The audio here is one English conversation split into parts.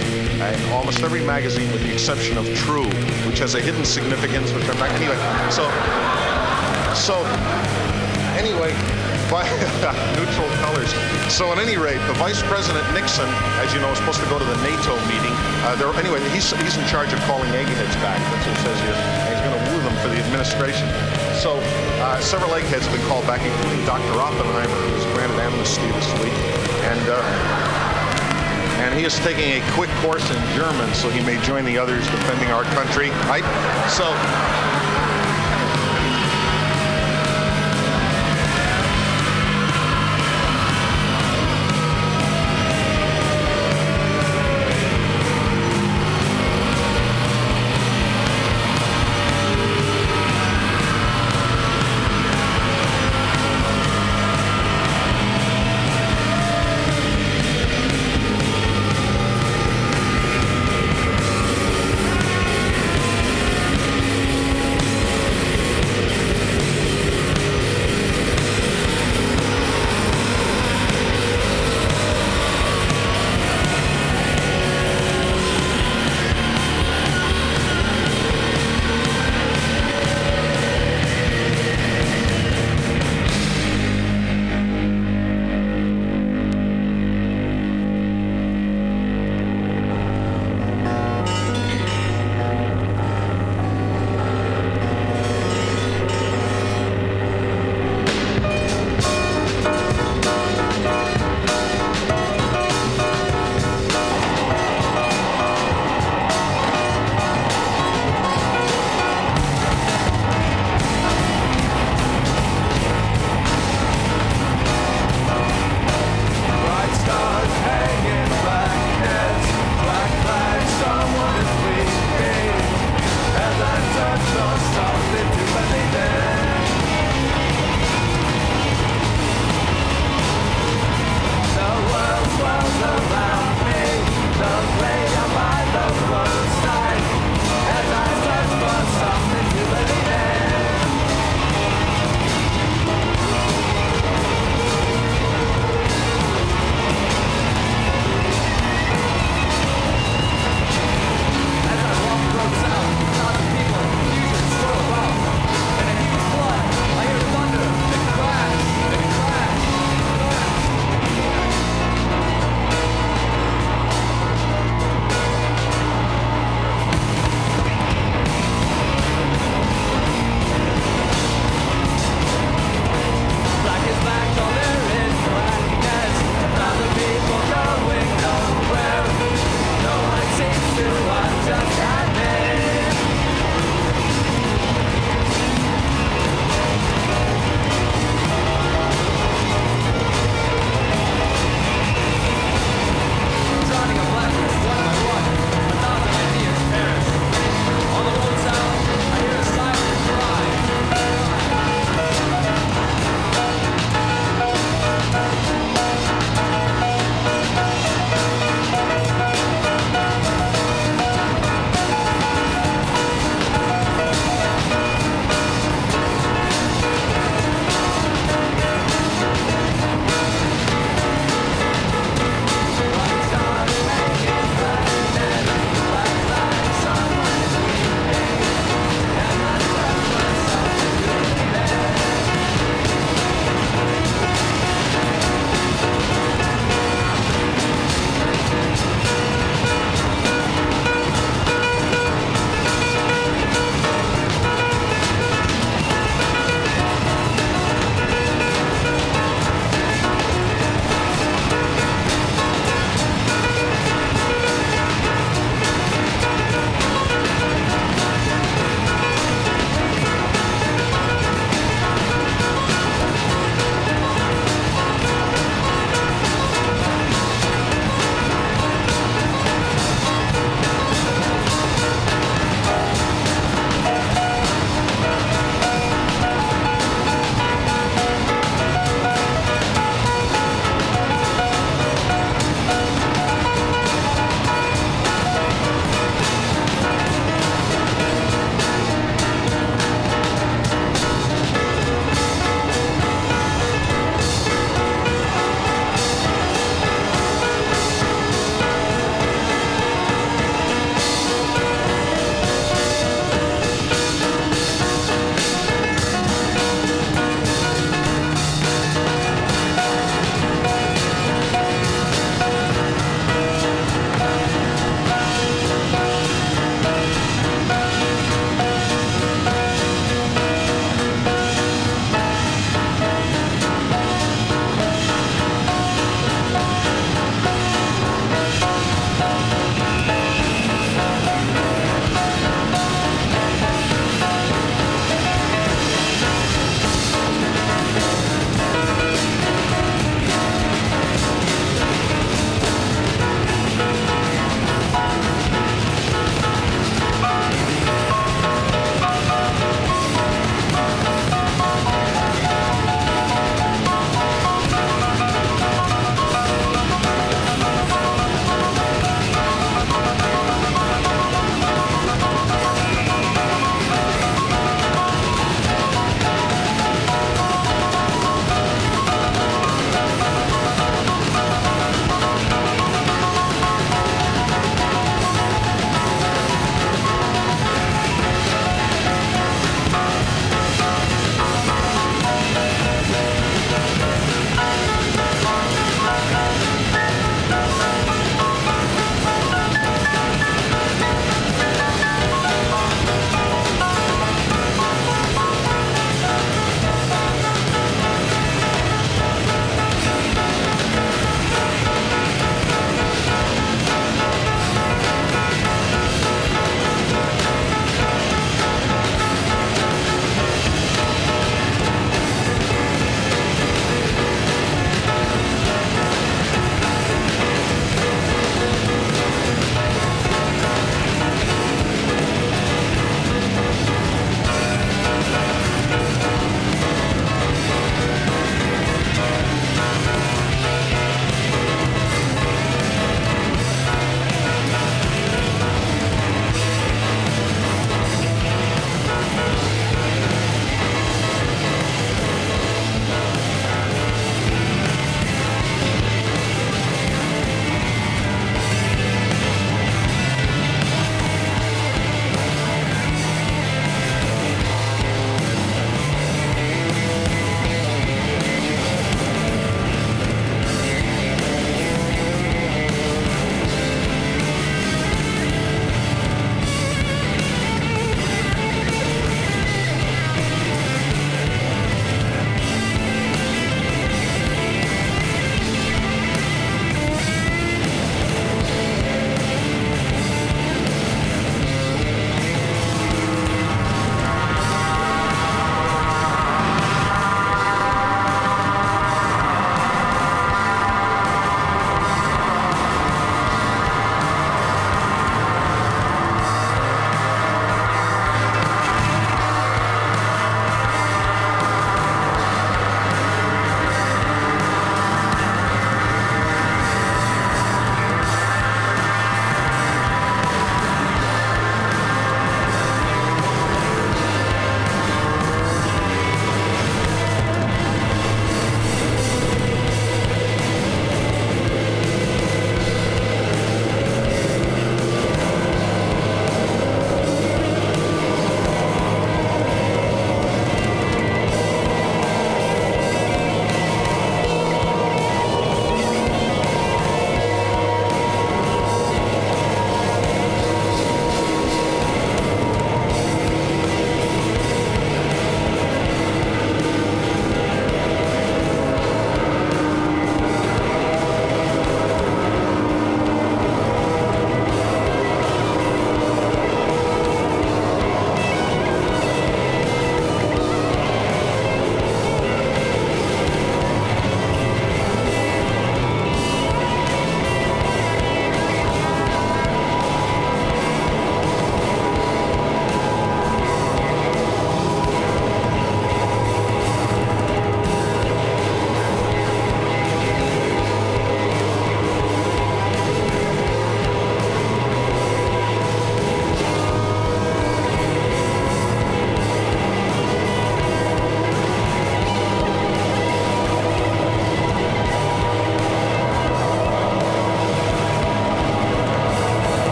website and almost every magazine with the exception of True, which has a hidden significance, which I'm not... Anyway, anyway, neutral colors. So at any rate, the Vice President Nixon, as you know, is supposed to go to the NATO meeting. Anyway, he's in charge of calling eggheads back. That's what it says here. And he's going to woo them for the administration. So several eggheads have been called back, including Dr. Oppenheimer, who was granted amnesty this week. And he is taking a quick course in German so he may join the others defending our country. Right? So...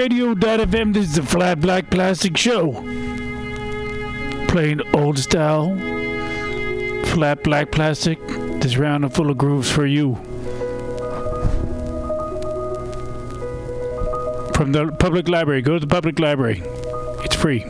Radio.fm, this is the Flat Black Plastic Show. Playing old style, flat black plastic. This round is full of grooves for you. From the public library, go to the public library. It's free.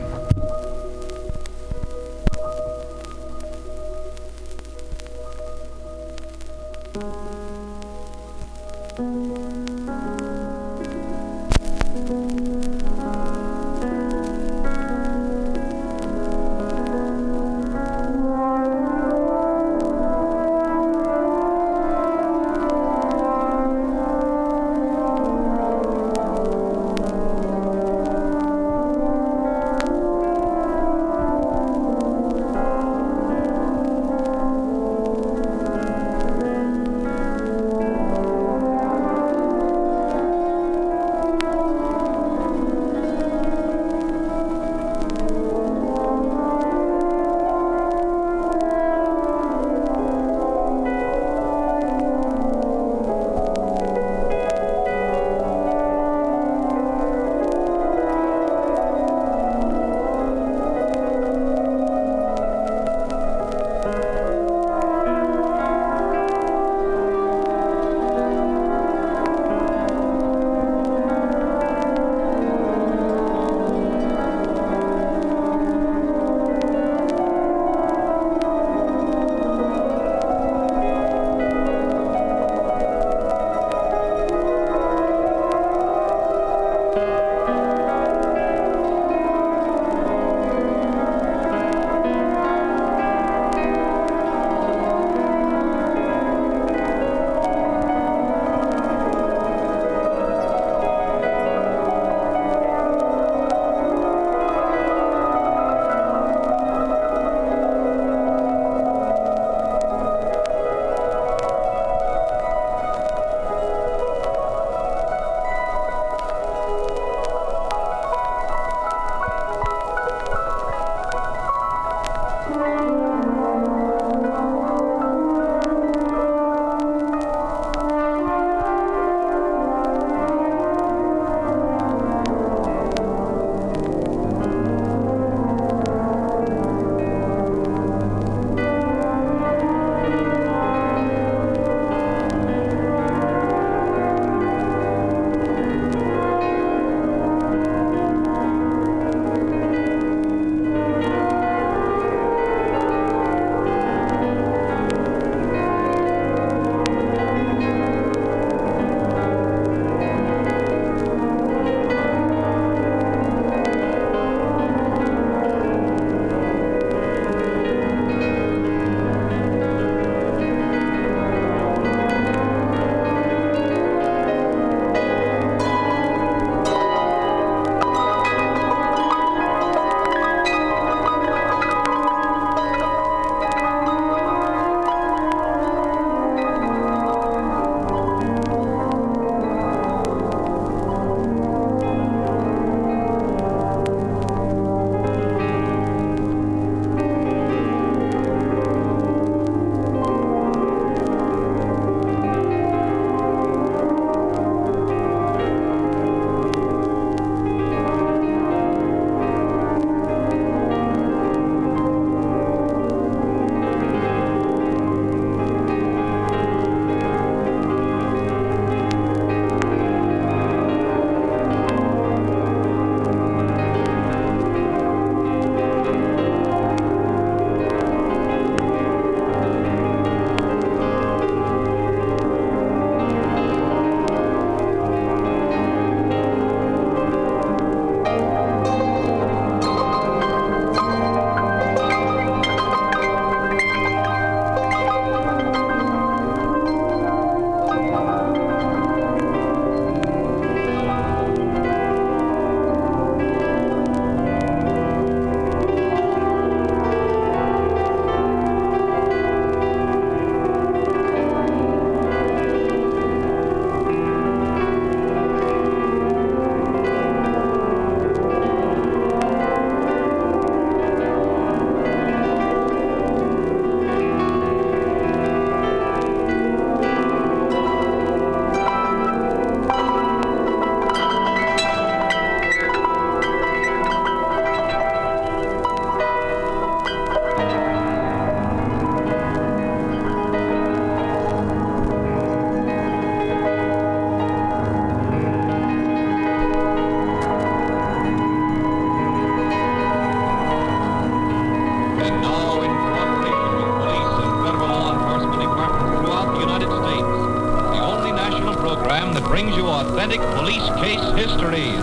program that brings you authentic police case histories.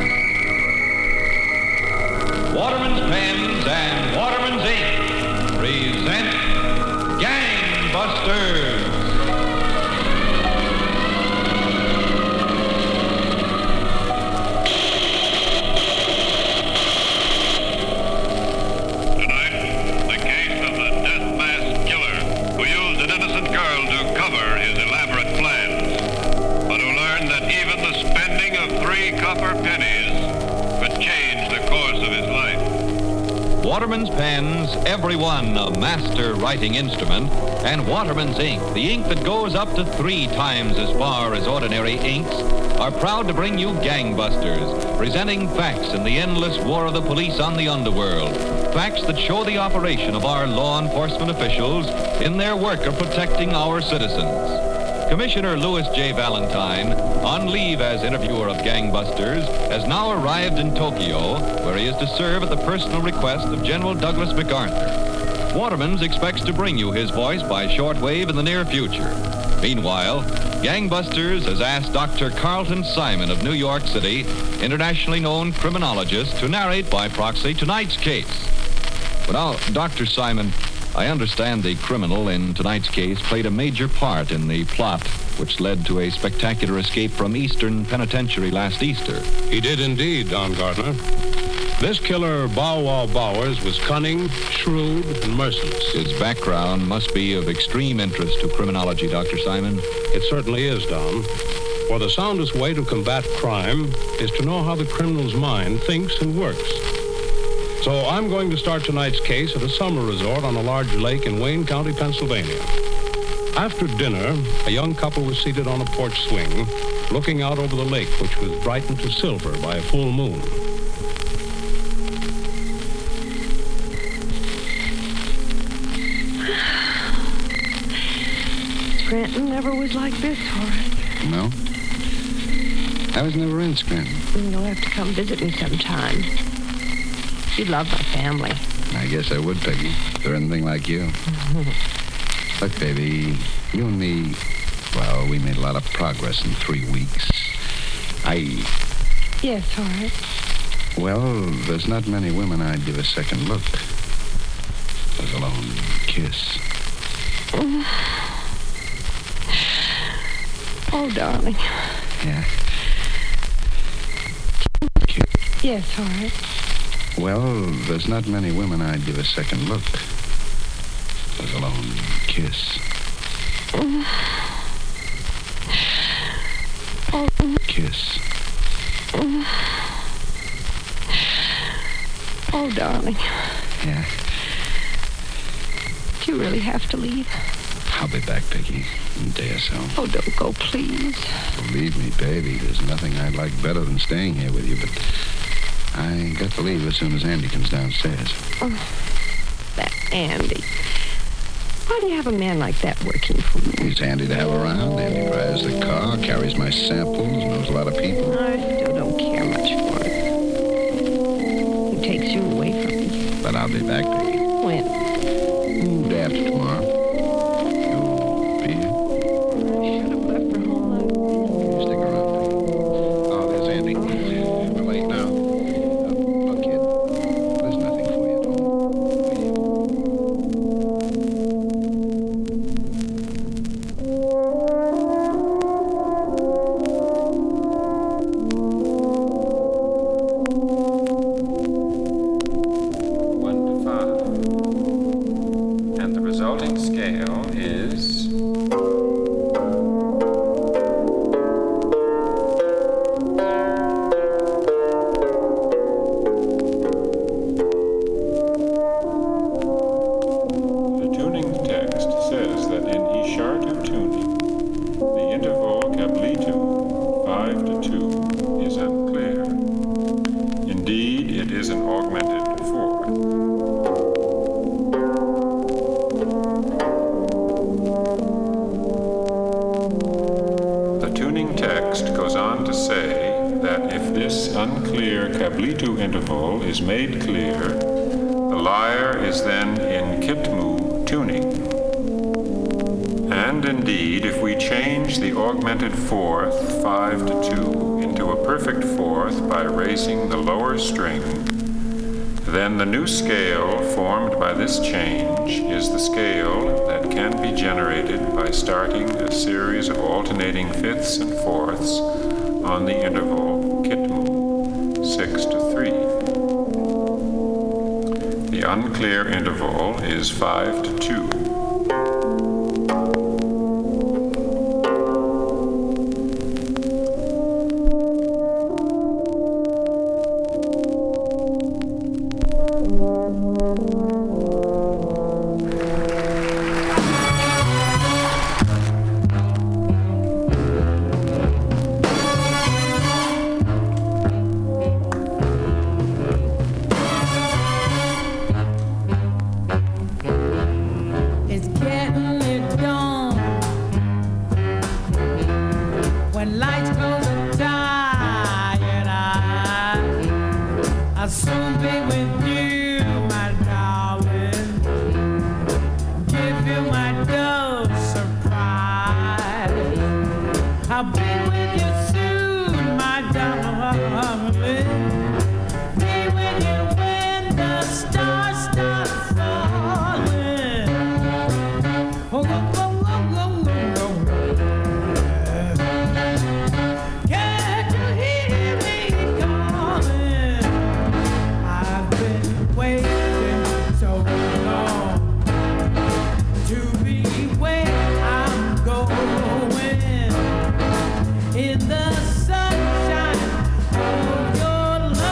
Waterman's Pens and Waterman's Ink present Gangbusters. Waterman's Pens, every one a master writing instrument, and Waterman's Ink, the ink that goes up to 3 times as far as ordinary inks, are proud to bring you Gangbusters, presenting facts in the endless war of the police on the underworld, facts that show the operation of our law enforcement officials in their work of protecting our citizens. Commissioner Louis J. Valentine, on leave as interviewer of Gangbusters, has now arrived in Tokyo, where he is to serve at the personal request of General Douglas MacArthur. Waterman's expects to bring you his voice by shortwave in the near future. Meanwhile, Gangbusters has asked Dr. Carlton Simon of New York City, internationally known criminologist, to narrate by proxy tonight's case. But now, Dr. Simon, I understand the criminal in tonight's case played a major part in the plot which led to a spectacular escape from Eastern Penitentiary last Easter. He did indeed, Don Gardner. This killer, Bow Wow Bowers, was cunning, shrewd, and merciless. His background must be of extreme interest to criminology, Dr. Simon. It certainly is, Don. For the soundest way to combat crime is to know how the criminal's mind thinks and works. So I'm going to start tonight's case at a summer resort on a large lake in Wayne County, Pennsylvania. After dinner, a young couple was seated on a porch swing, looking out over the lake, which was brightened to silver by a full moon. Scranton never was like this, Horace. No? I was never in Scranton. You'll have to come visit me sometime. You'd love my family. I guess I would, Peggy, if they're anything like you. Look, baby, you and me, well, we made a lot of progress in 3 weeks. Yes, Horace? Well, there's not many women I'd give a second look, let alone kiss. Oh, darling. Yeah? Yes, Horace? Well, there's not many women I'd give a second look, let alone kiss. Kiss. Oh, darling. Yeah? Do you really have to leave? I'll be back, Peggy, in a day or so. Oh, don't go, please. Believe me, baby, there's nothing I'd like better than staying here with you, but I got to leave as soon as Andy comes downstairs. Oh, that Andy. Why do you have a man like that working for you? He's handy to have around. Andy drives the car, carries my samples, knows a lot of people. I still don't care much for him. He takes you away from me. But I'll be back, Peggy. When? The day after tomorrow. indeed, if we change the augmented fourth 5 to 2 into a perfect fourth by raising the lower string, then the new scale formed by this change is the scale that can be generated by starting a series of alternating fifths and fourths on the interval Kitmu 6 to 3. The unclear interval is 5 to 2. In the sunshine of your love.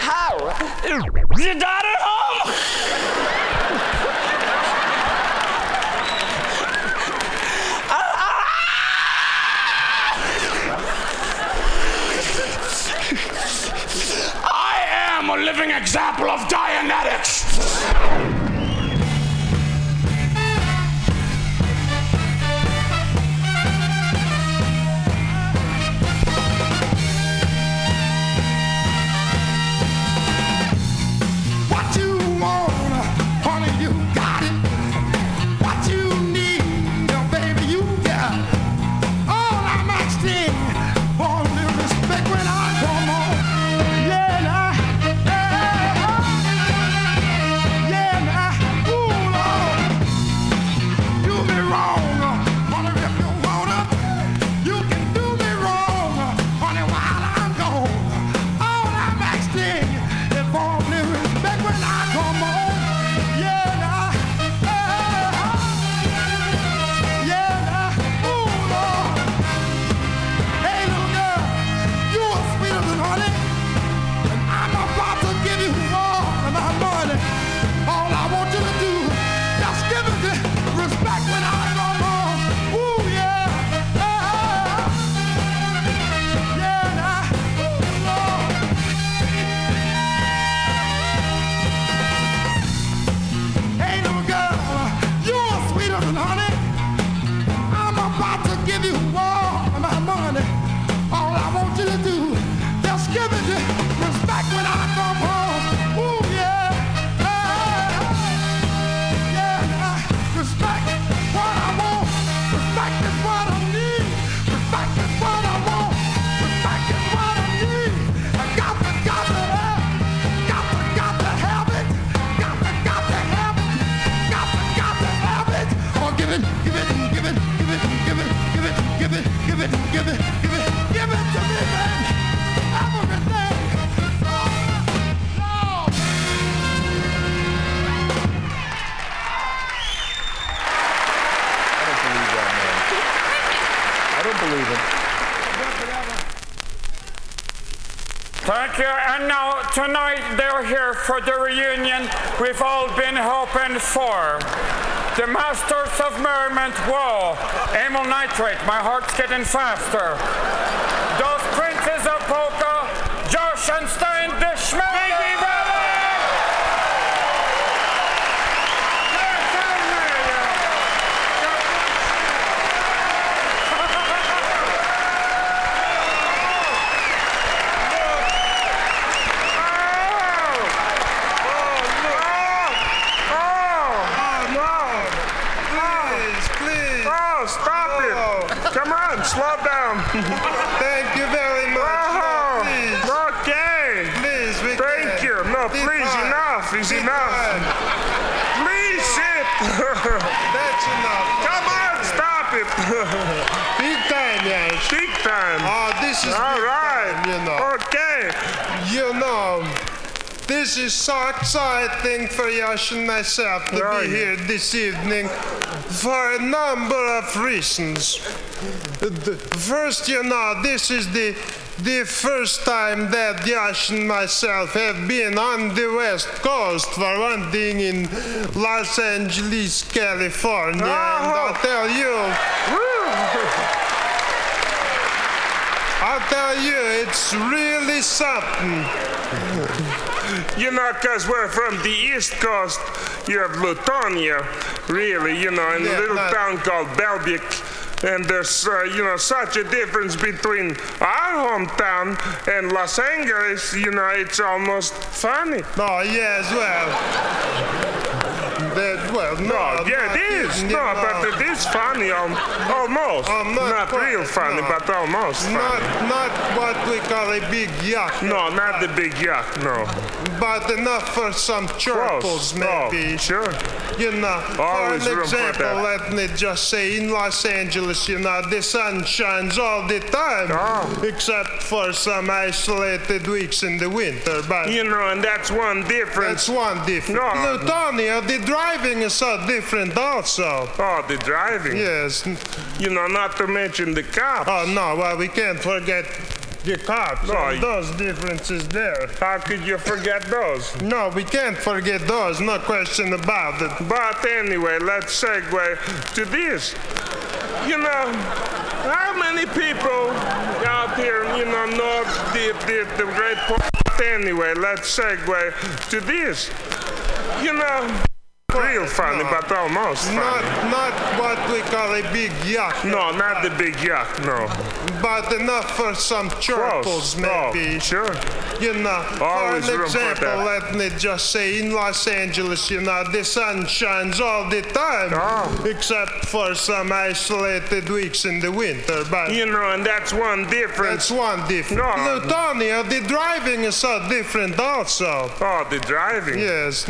How? Is your daughter home? I am a living example of Dianetics. Tonight they're here for the reunion we've all been hoping for. The Masters of Merriment, whoa, amyl nitrate, my heart's getting faster. Those princes of polka, Josh and Stein, the Schmiggy Brothers! Thank you very much. Oh, no, okay. Please, thank you. No, please, enough. Is enough. Please sit. That's enough. Come on, stop it. Big time, yes. Big time. Oh, this is all right. Time, you know. Okay. You know, this is so exciting for Yosh and myself to be here this evening for a number of reasons. First, you know, this is the first time that Josh and myself have been on the West Coast, for one thing in Los Angeles, California, and I'll tell you, it's really something. You know, because we're from the East Coast, you have Lutonia, really, you know, in a little town called Belvic. And there's, you know, such a difference between our hometown and Los Angeles, you know, it's almost funny. Oh, yes, well, but it is funny, almost. Not real funny, but almost funny. Not what we call a big yuck. No, not the big yuck, no. But enough for some chortles, maybe. Oh, sure. You know, for example, let me just say, in Los Angeles, you know, the sun shines all the time, except for some isolated weeks in the winter. But you know, and that's one difference. No. Lutonia, the driving is so different also. Oh, the driving? Yes. You know, not to mention the cops. Oh, no, well, we can't forget the cops, no, and those differences there. How could you forget those? No, we can't forget those, no question about it. But anyway, let's segue to this. You know, how many people out here, you know, know the great point? Anyway, let's segue to this. You know, real funny, no, but almost funny. Not what we call a big yuck. No, not the big yuck, no. But enough for some chortles, maybe. Oh, sure. You know, always for an example, let me just say, in Los Angeles, you know, the sun shines all the time, except for some isolated weeks in the winter. But you know, and that's one difference. That's one difference. No. Lutonia, the driving is so different also. Oh, the driving? Yes.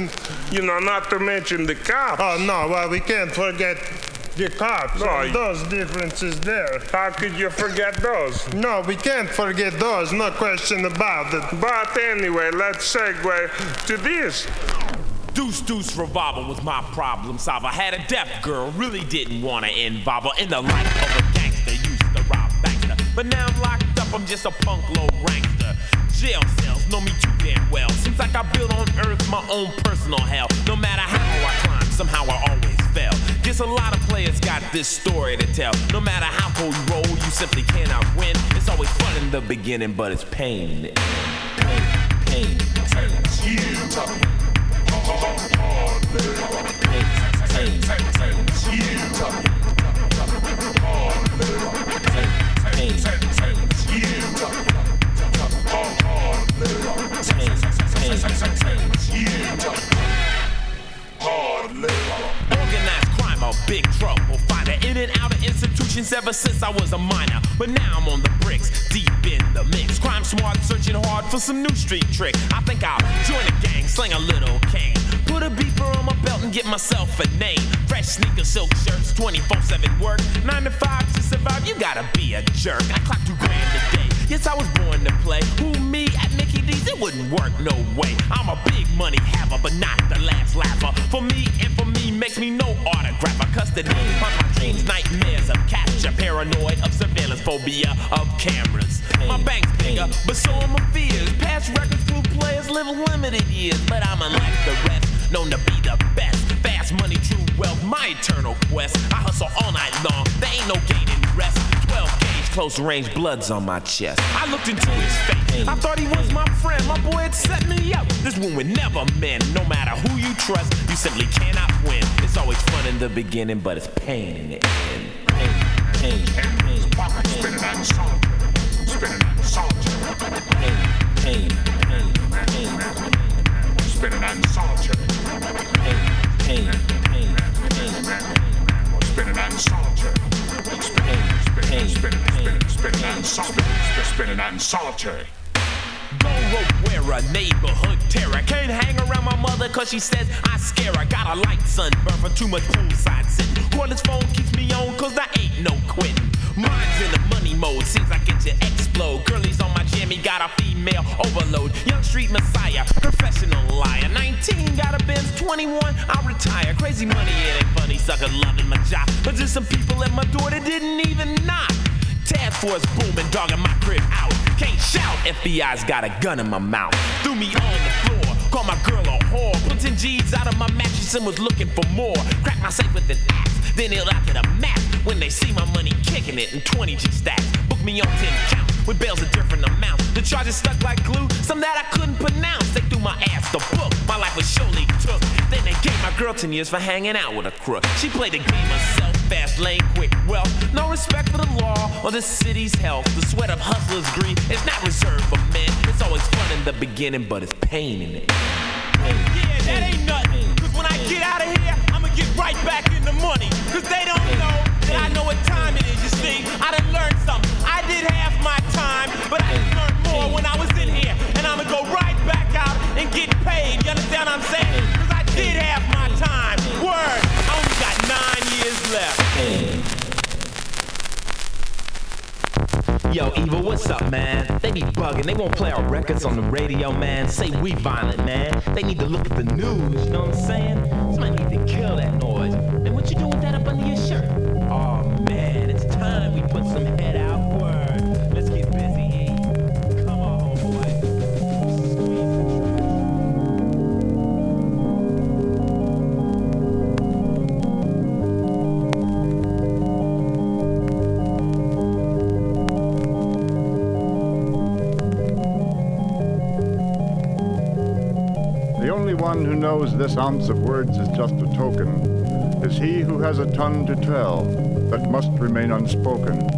You know, not to mention the cops. Oh, no, well, we can't forget the cops, no, and those differences there. How could you forget those? No, we can't forget those, no question about it. But anyway, let's segue to this. Deuce, deuce, revolver was my problem solver. Had a deaf girl, really didn't want to involve her in the life of a gangster. Used to rob banker, but now I'm locked up, I'm just a punk low rankster. Jail cells know me too damn well. Seems like I built on earth my own personal hell. No matter how I climb, somehow I always fail. Guess a lot of players got this story to tell. No matter how cold you roll, you simply cannot win. It's always fun in the beginning, but it's pain. Pain. Pain. Organized crime, a big trouble finder. In and out of institutions ever since I was a minor. But now I'm on the bricks, deep in the mix. Crime squad searching hard for some new street trick. I think I'll join a gang, sling a little cane. Put a beeper on my belt and get myself a name. Fresh sneakers, silk shirts, 24/7 work. 9 to 5 to survive, you gotta be a jerk. I clock $2 grand a day. Yes, I was born to play. Who, me at Mickey D's? It wouldn't work, no way. I'm a big money haver, but not the last laugher. For me, infamy makes me no autographer. Custody on my dreams, nightmares of capture. Paranoid of surveillance, phobia of cameras. My bank's bigger, but so are my fears. Past records prove players live limited years. But I'm unlike the rest, known to be the best. Fast money, true wealth, my eternal quest. I hustle all night long, there ain't no gain in rest. 12 games. Close range, blood's on my chest. I looked into his face. I thought he was my friend. My boy had set me up. This wound would never mend. No matter who you trust, you simply cannot win. It's always fun in the beginning, but it's pain in the end. Pain. Spinning that song. Spinning that song. Pain. Spinning that song. Pain. Spinning that song. Spinning and solitary. Don't rope wear a neighborhood terror. Can't hang around my mother cause she says I scare her. Got a light sunburn for too much poolside sitting. Corner's phone keeps me on cause I ain't no quitting. Mine's in the money mode, seems like it to explode. Girlies on my jammy, got a female overload. Young street messiah, professional liar. 19, got a Benz, 21, I'll retire. Crazy money, it ain't funny, sucker loving my job. But there's some people at my door that didn't even knock. Task force booming, dogging my crib out. Can't shout, FBI's got a gun in my mouth. Threw me on the floor, called my girl a whore. Put 10 G's out of my mattress and was looking for more. Cracked my safe with an axe, then he'll out to the map. When they see my money kicking it in 20 G stacks. Book me on 10 counts with bails of different amounts. The charges stuck like glue, some that I couldn't pronounce. They threw my ass the book, my life was surely took. Then they gave my girl 10 years for hanging out with a crook. She played the game herself. Fast lane, quick wealth. No respect for the law or the city's health. The sweat of hustlers' greed is not reserved for men. It's always fun in the beginning, but it's pain in it. Yeah, that ain't nothing. Cause when I get out of here, I'ma get right back in the money. Cause they don't know that I know what time it is, you see. I done learned something. I did half my time, but I done learned more when I was in here. And I'ma go right back out and get paid. You understand what I'm saying? Cause I did half my time. Word, I only got 9 years left. Yo, Eva, what's up, man? They be bugging. They won't play our records on the radio, man. Say we violent, man. They need to look at the news, you know what I'm saying? Somebody need to kill that noise. And what you doing with that up under your shirt? Oh, man, it's time we put some head out. Word. Let's get busy, eh? The only one who knows this ounce of words is just a token is he who has a ton to tell that must remain unspoken.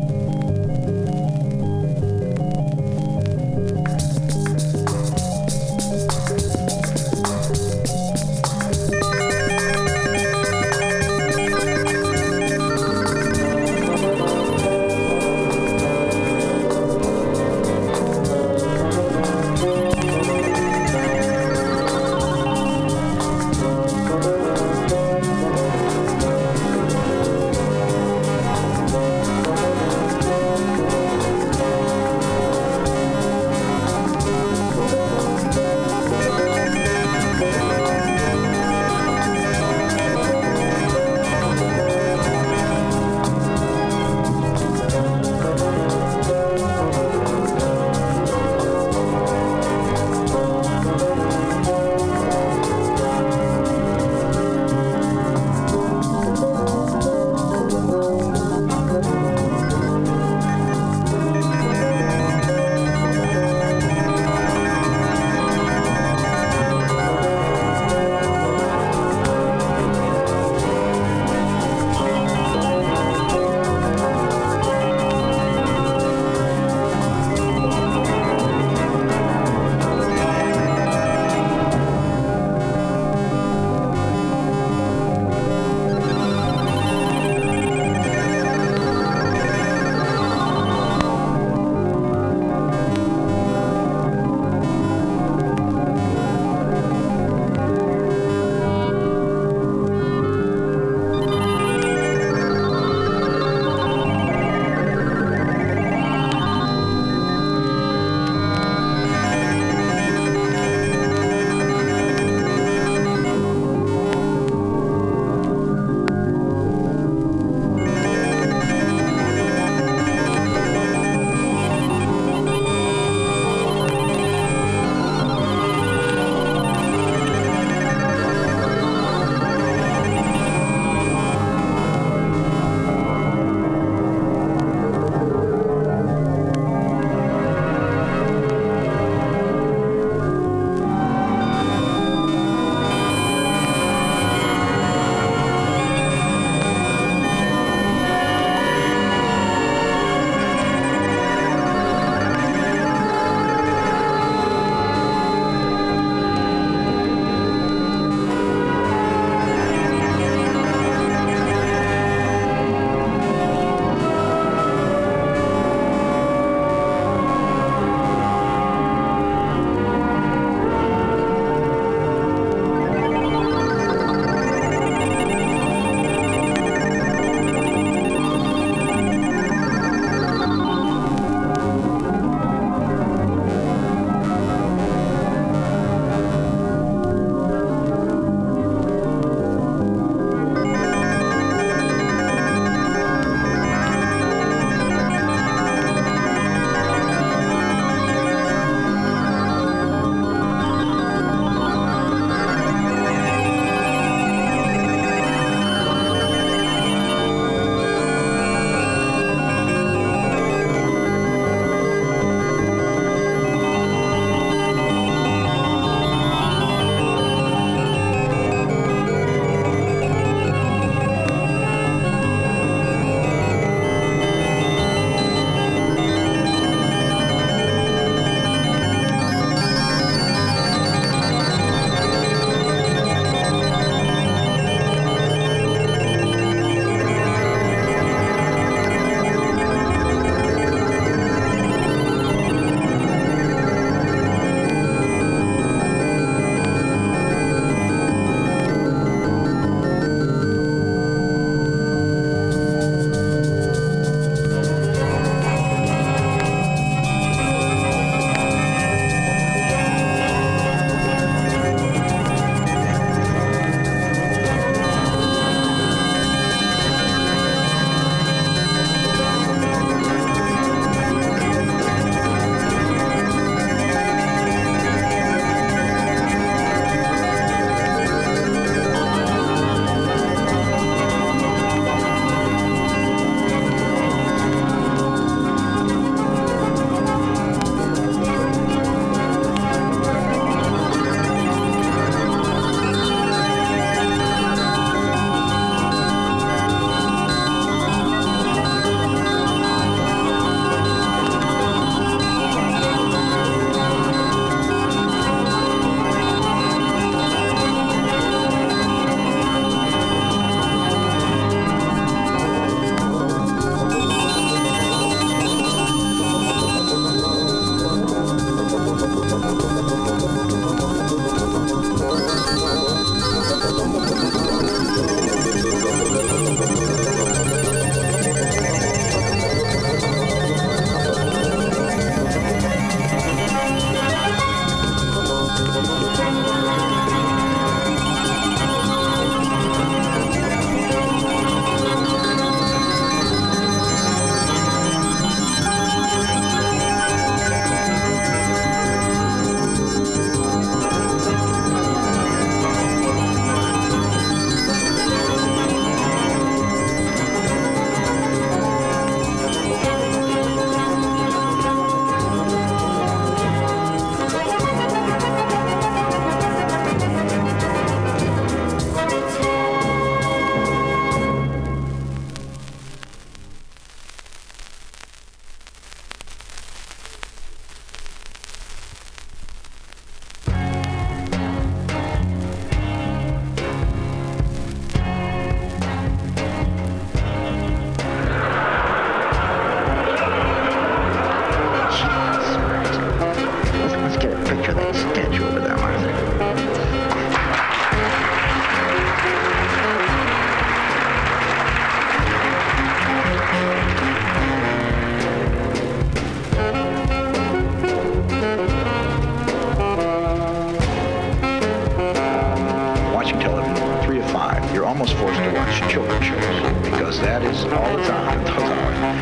was forced to watch children shows because that is all it's on.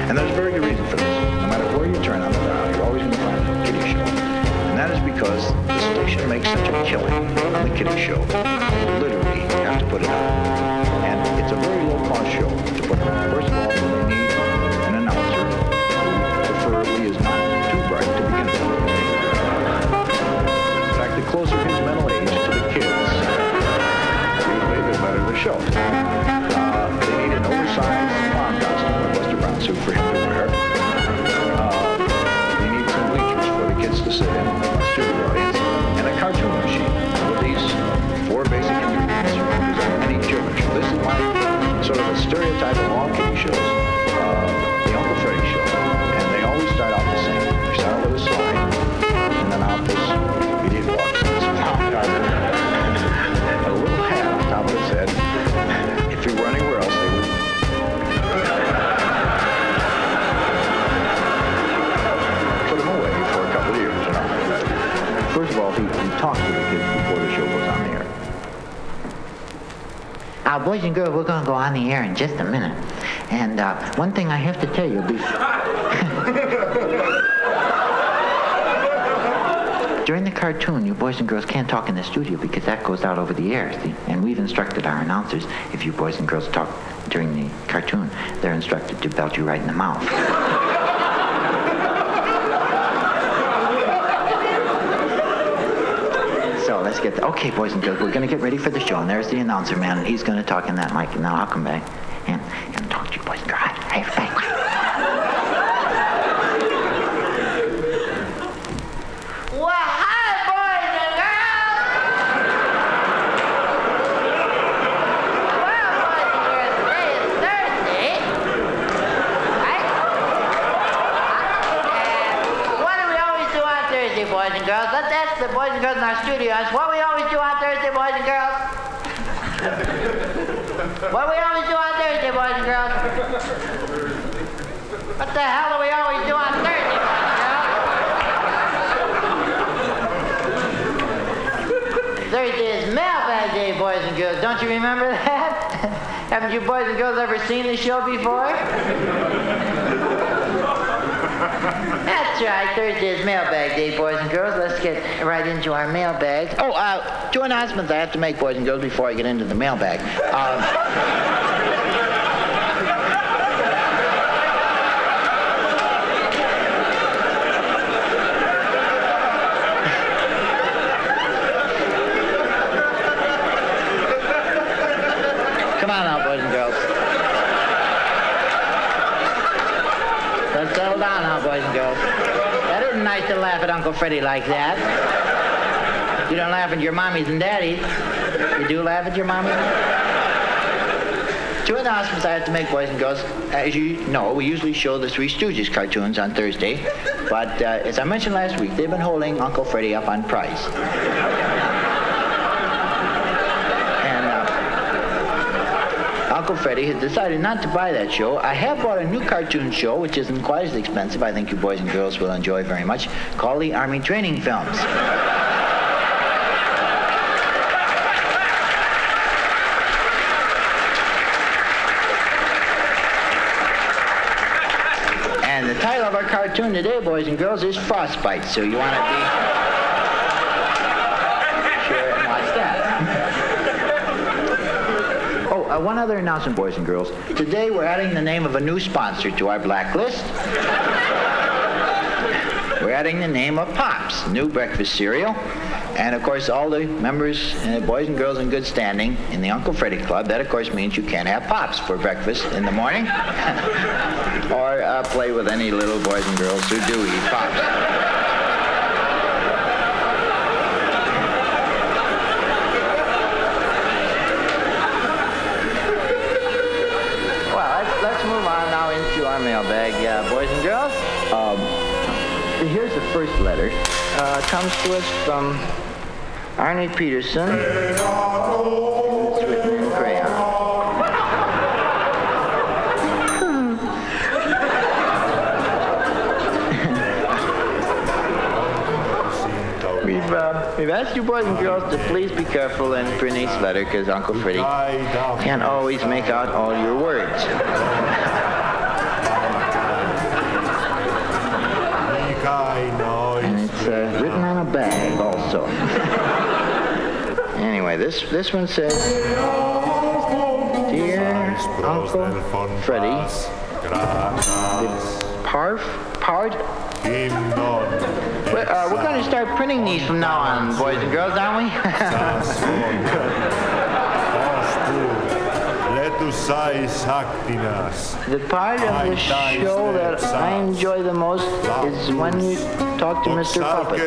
And there's a very good reason for this. No matter where you turn on the dial, you're always going to find a kiddie show. And that is because the station makes such a killing on the kiddie show. You literally have to put it on. And it's a very low-cost show to put it on. First of all, they need an announcer who preferably is not too bright to begin with. In fact, the closer his mental age to the kids, the better the show. They need an oversized mom costume like Lester Brown suit for him to wear. They need some bleachers for the kids to sit in, a studio audience, and a cartoon machine. With these four basic ingredients, you can use any children show. This is like sort of a stereotype of all kiddie shows, the Uncle Freddy show. And they always start out the same. They start out with a slide, and then out this idiot walks in this top carpet. Said, if we were anywhere else, they would. Put him away for a couple of years. First of all, he talks to the kids before the show goes on the air. Boys and girls, we're going to go on the air in just a minute. And one thing I have to tell you, during the cartoon, you boys and girls can't talk in the studio because that goes out over the air, see? And we've instructed our announcers, if you boys and girls talk during the cartoon, they're instructed to belt you right in the mouth. So let's get... Okay, boys and girls, we're going to get ready for the show, and there's the announcer, man, and he's going to talk in that mic. Now I'll come back and talk to you boys and girls. Hey, thank you. In our studios, what we always do on Thursday, boys and girls. What we always do on Thursday, boys and girls. What the hell do we always do on Thursday, boys and girls? Thursday is mailbag day, boys and girls. Don't you remember that? Haven't you boys and girls ever seen the show before? That's right, Thursday is mailbag day, boys and girls. Let's get right into our mailbag. Oh, two announcements I have to make, boys and girls, before I get into the mailbag. Come on now, boys and girls. Let's settle down now, boys and girls. Nice to laugh at Uncle Freddy like that. You don't laugh at your mommies and daddies. You do laugh at your mommies and daddies. Two announcements I have to make, boys and girls. As you know, we usually show the Three Stooges cartoons on Thursday, but as I mentioned last week, they've been holding Uncle Freddy up on price. Uncle Freddy has decided not to buy that show. I have bought a new cartoon show, which isn't quite as expensive. I think you boys and girls will enjoy very much, called the Army Training Films. And the title of our cartoon today, boys and girls, is Frostbite, so you want to be sure and watch that. One other announcement, boys and girls. Today we're adding the name of a new sponsor to our blacklist. We're adding the name of Pops, new breakfast cereal. And of course, all the members, boys and girls in good standing in the Uncle Freddy Club, that of course means you can't have Pops for breakfast in the morning or play with any little boys and girls who do eat Pops. Mailbag, boys and girls. Here's the first letter. Comes to us from Arnie Peterson. It's written in crayon. Read we've asked you boys and girls to please be careful and print each letter, because Uncle Freddy can't always make out all your words. And it's written on a bag also. Anyway, this one says, Dear Uncle Freddy, we're going to start printing these from now on, boys and girls, aren't we? The part of the show that I enjoy the most is when you talk to Mr. Puppet.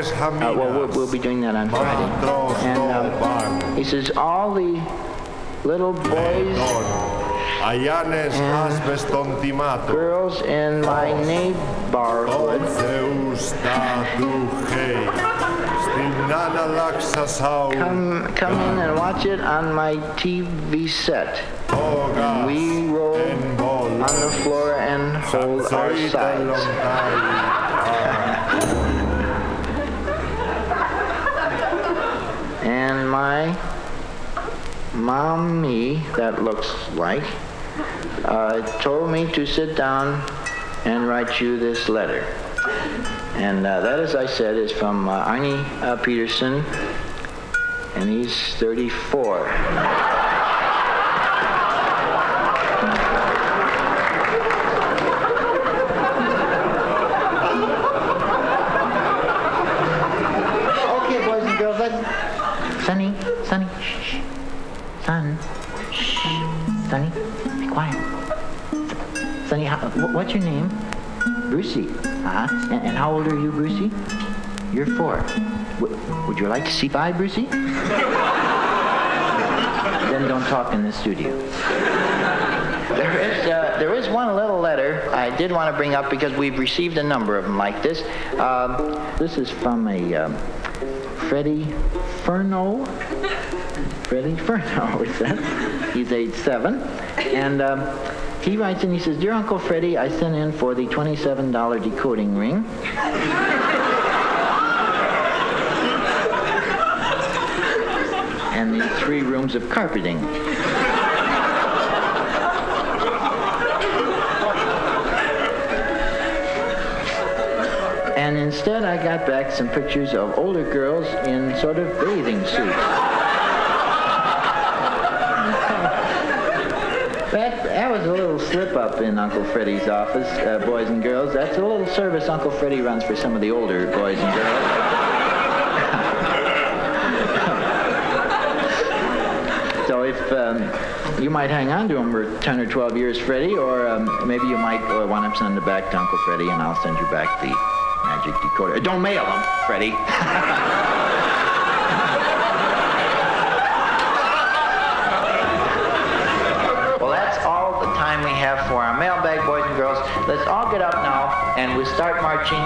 We'll be doing that on Friday. And he says, all the little boys... and girls in my neighborhood come in and watch it on my TV set. And we roll on the floor and hold our sides. And my mommy, that looks like, told me to sit down and write you this letter. And that, as I said, is from Arnie Peterson, and he's 34. Okay, boys and girls, let's... Sonny, shh, shh. Son, shh, Sonny, be quiet. Sonny, what's your name? Brucey. And how old are you, Brucey? You're 4. Would you like to see by, Brucey? Then don't talk in the studio. There is one little letter I did want to bring up because we've received a number of them like this. This is from a Freddie Furno. Freddie Furno, he says. He's age 7. And he writes in, he says, Dear Uncle Freddy, I sent in for the $27 decoding ring. And the 3 rooms of carpeting. And instead I got back some pictures of older girls in sort of bathing suits. That was a little slip-up in Uncle Freddy's office, boys and girls. That's a little service Uncle Freddy runs for some of the older boys and girls. So if you might hang on to him for 10 or 12 years, Freddy, or maybe you might want to send it back to Uncle Freddy, and I'll send you back the magic decoder. Don't mail him, Freddy. For our mailbag, boys and girls, let's all get up now and we'll start marching,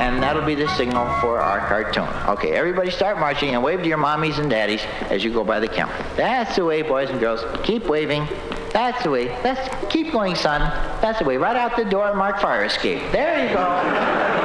and that'll be the signal for our cartoon. Okay, everybody start marching and wave to your mommies and daddies as you go by the count. That's the way, boys and girls. Keep waving. That's the way. Let's keep going, son. That's the way. Right out the door, mark fire escape. There you go.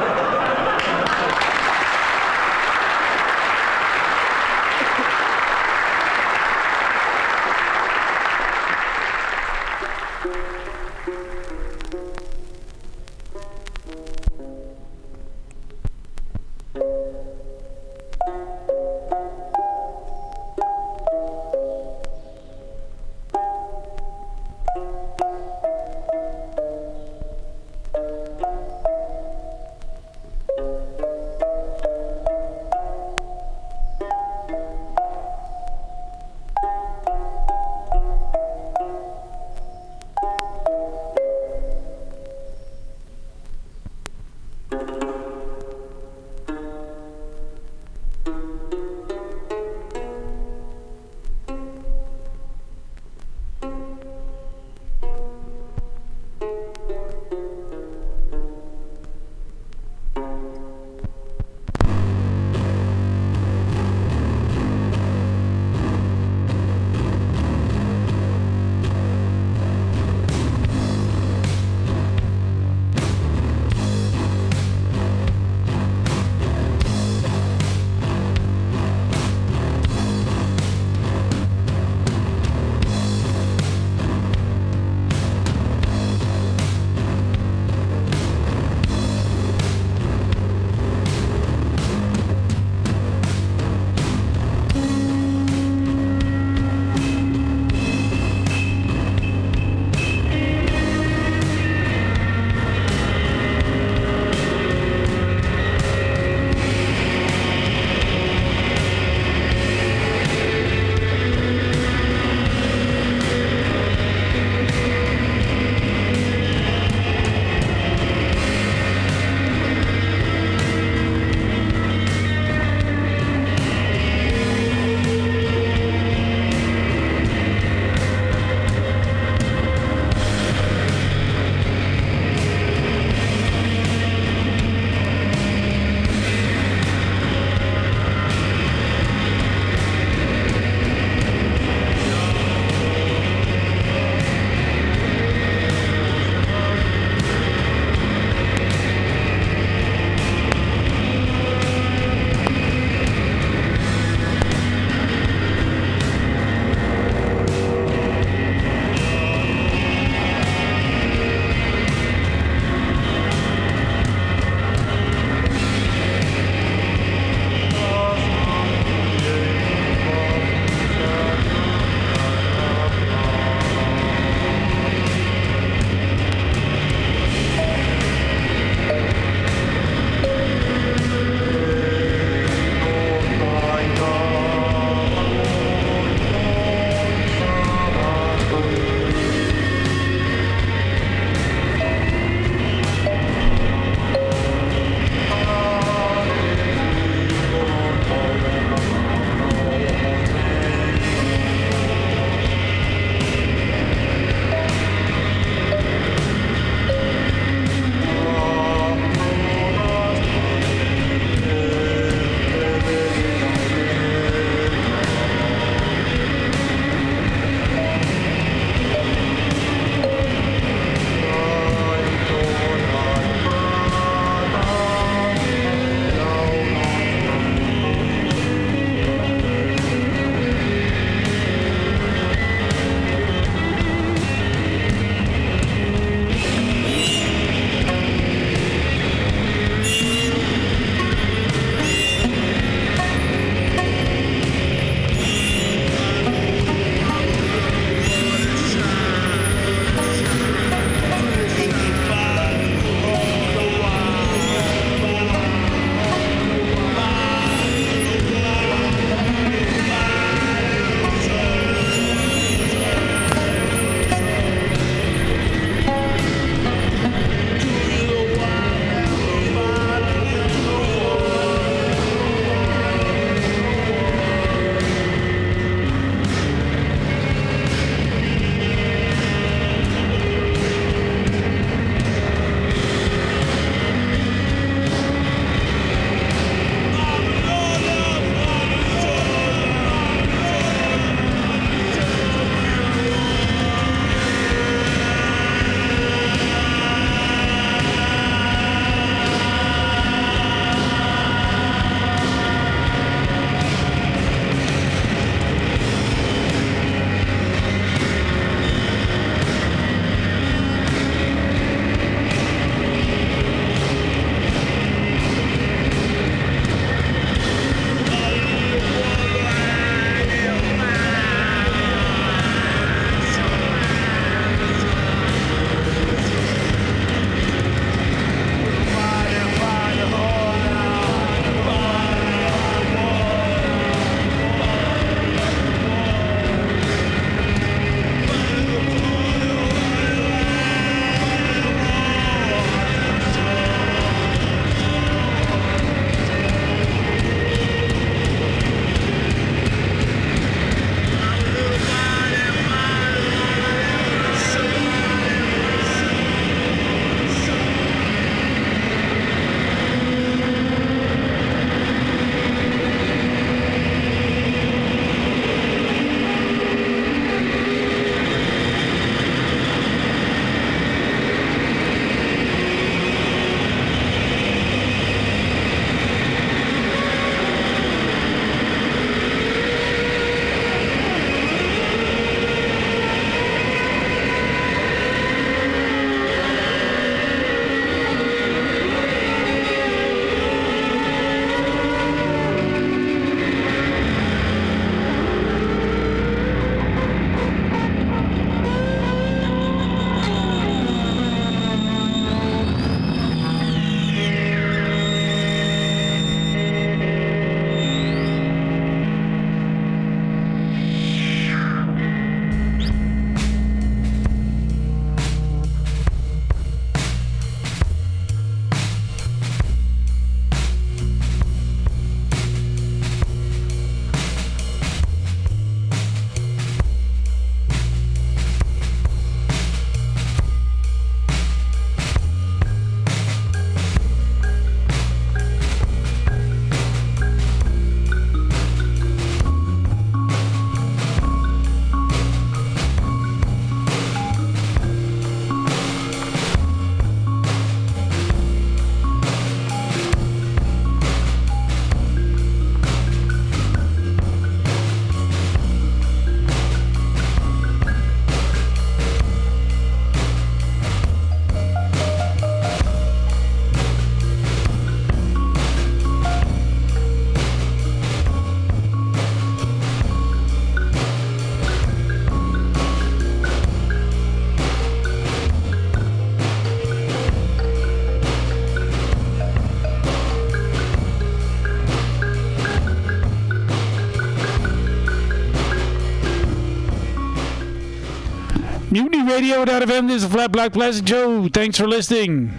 Mutiny Radio.fm. This is Flat Black Plastic Show. Thanks for listening.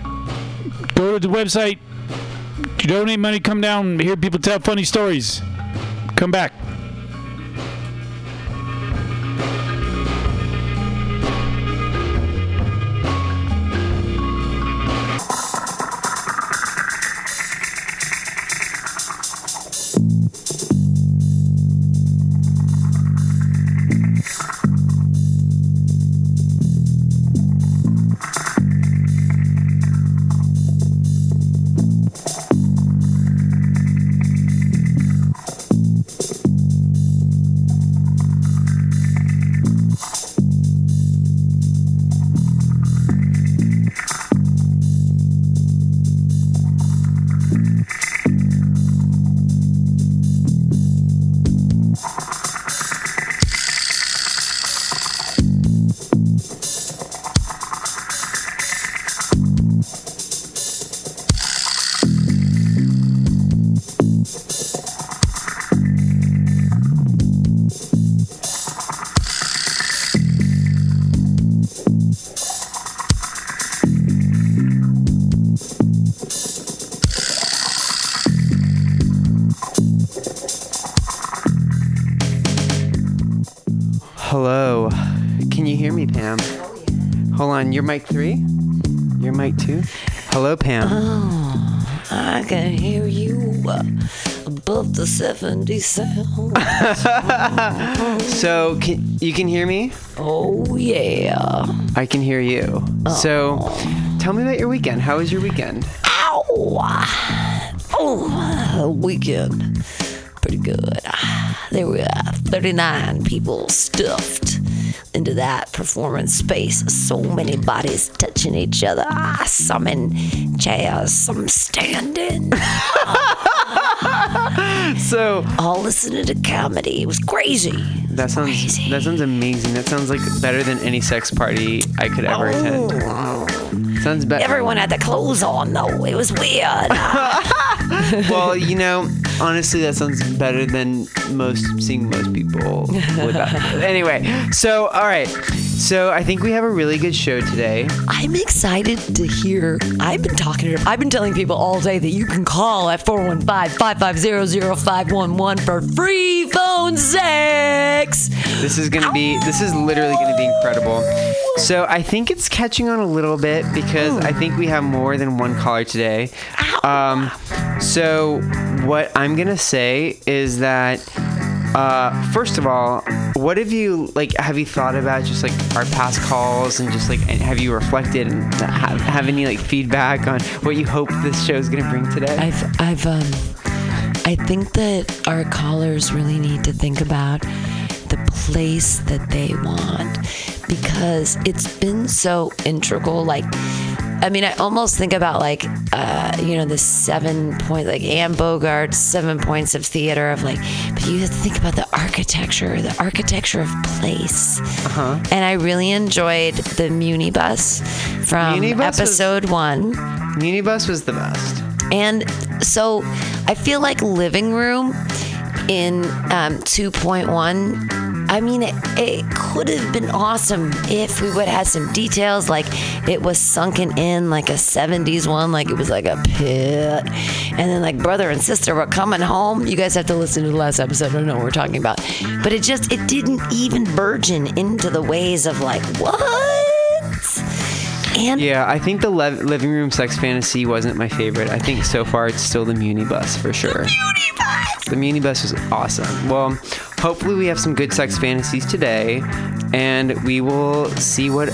Go to the website. You donate money, come down, hear people tell funny stories. Come back. Your mic 3? Your mic 2? Hello, Pam. Oh, I can hear you above the 70 sound. So, you can hear me? Oh, yeah. I can hear you. Oh. So, tell me about your weekend. How was your weekend? Weekend. Pretty good. There we are. 39 people stuffed into that performance space. So many bodies touching each other. Some in chairs, some standing. So all listening to comedy. It was crazy. That sounds amazing. That sounds like better than any sex party I could ever attend. Sounds better. Everyone had their clothes on though. It was weird. Well, you know, honestly, that sounds better than most people would. Anyway, so, all right. So, I think we have a really good show today. I'm excited to hear. I've been telling people all day that you can call at 415-550-0511 for free phone sex. This is literally going to be incredible. So, I think it's catching on a little bit because I think we have more than one caller today. So, what I'm going to say is that, first of all, what have you thought about just, like, our past calls and just, like, have you reflected and have any, like, feedback on what you hope this show is going to bring today? I think that our callers really need to think about the place that they want because it's been so integral, like, I mean, I almost think about like, the 7 point, like Anne Bogart, 7 points of theater of like, but you have to think about the architecture of place. Uh-huh. And I really enjoyed the Muni bus from episode one. Muni bus was the best. And so I feel like living room in 2.1. I mean, it could have been awesome if we would have some details, like it was sunken in like a 70s one, like it was like a pit. And then like brother and sister were coming home. You guys have to listen to the last episode. I don't know what we're talking about. But it didn't even burgeon into the ways of like, what? Yeah, I think the living room sex fantasy wasn't my favorite. I think so far it's still the Muni bus for sure. The Muni bus was awesome. Well, hopefully we have some good sex fantasies today, and we will see what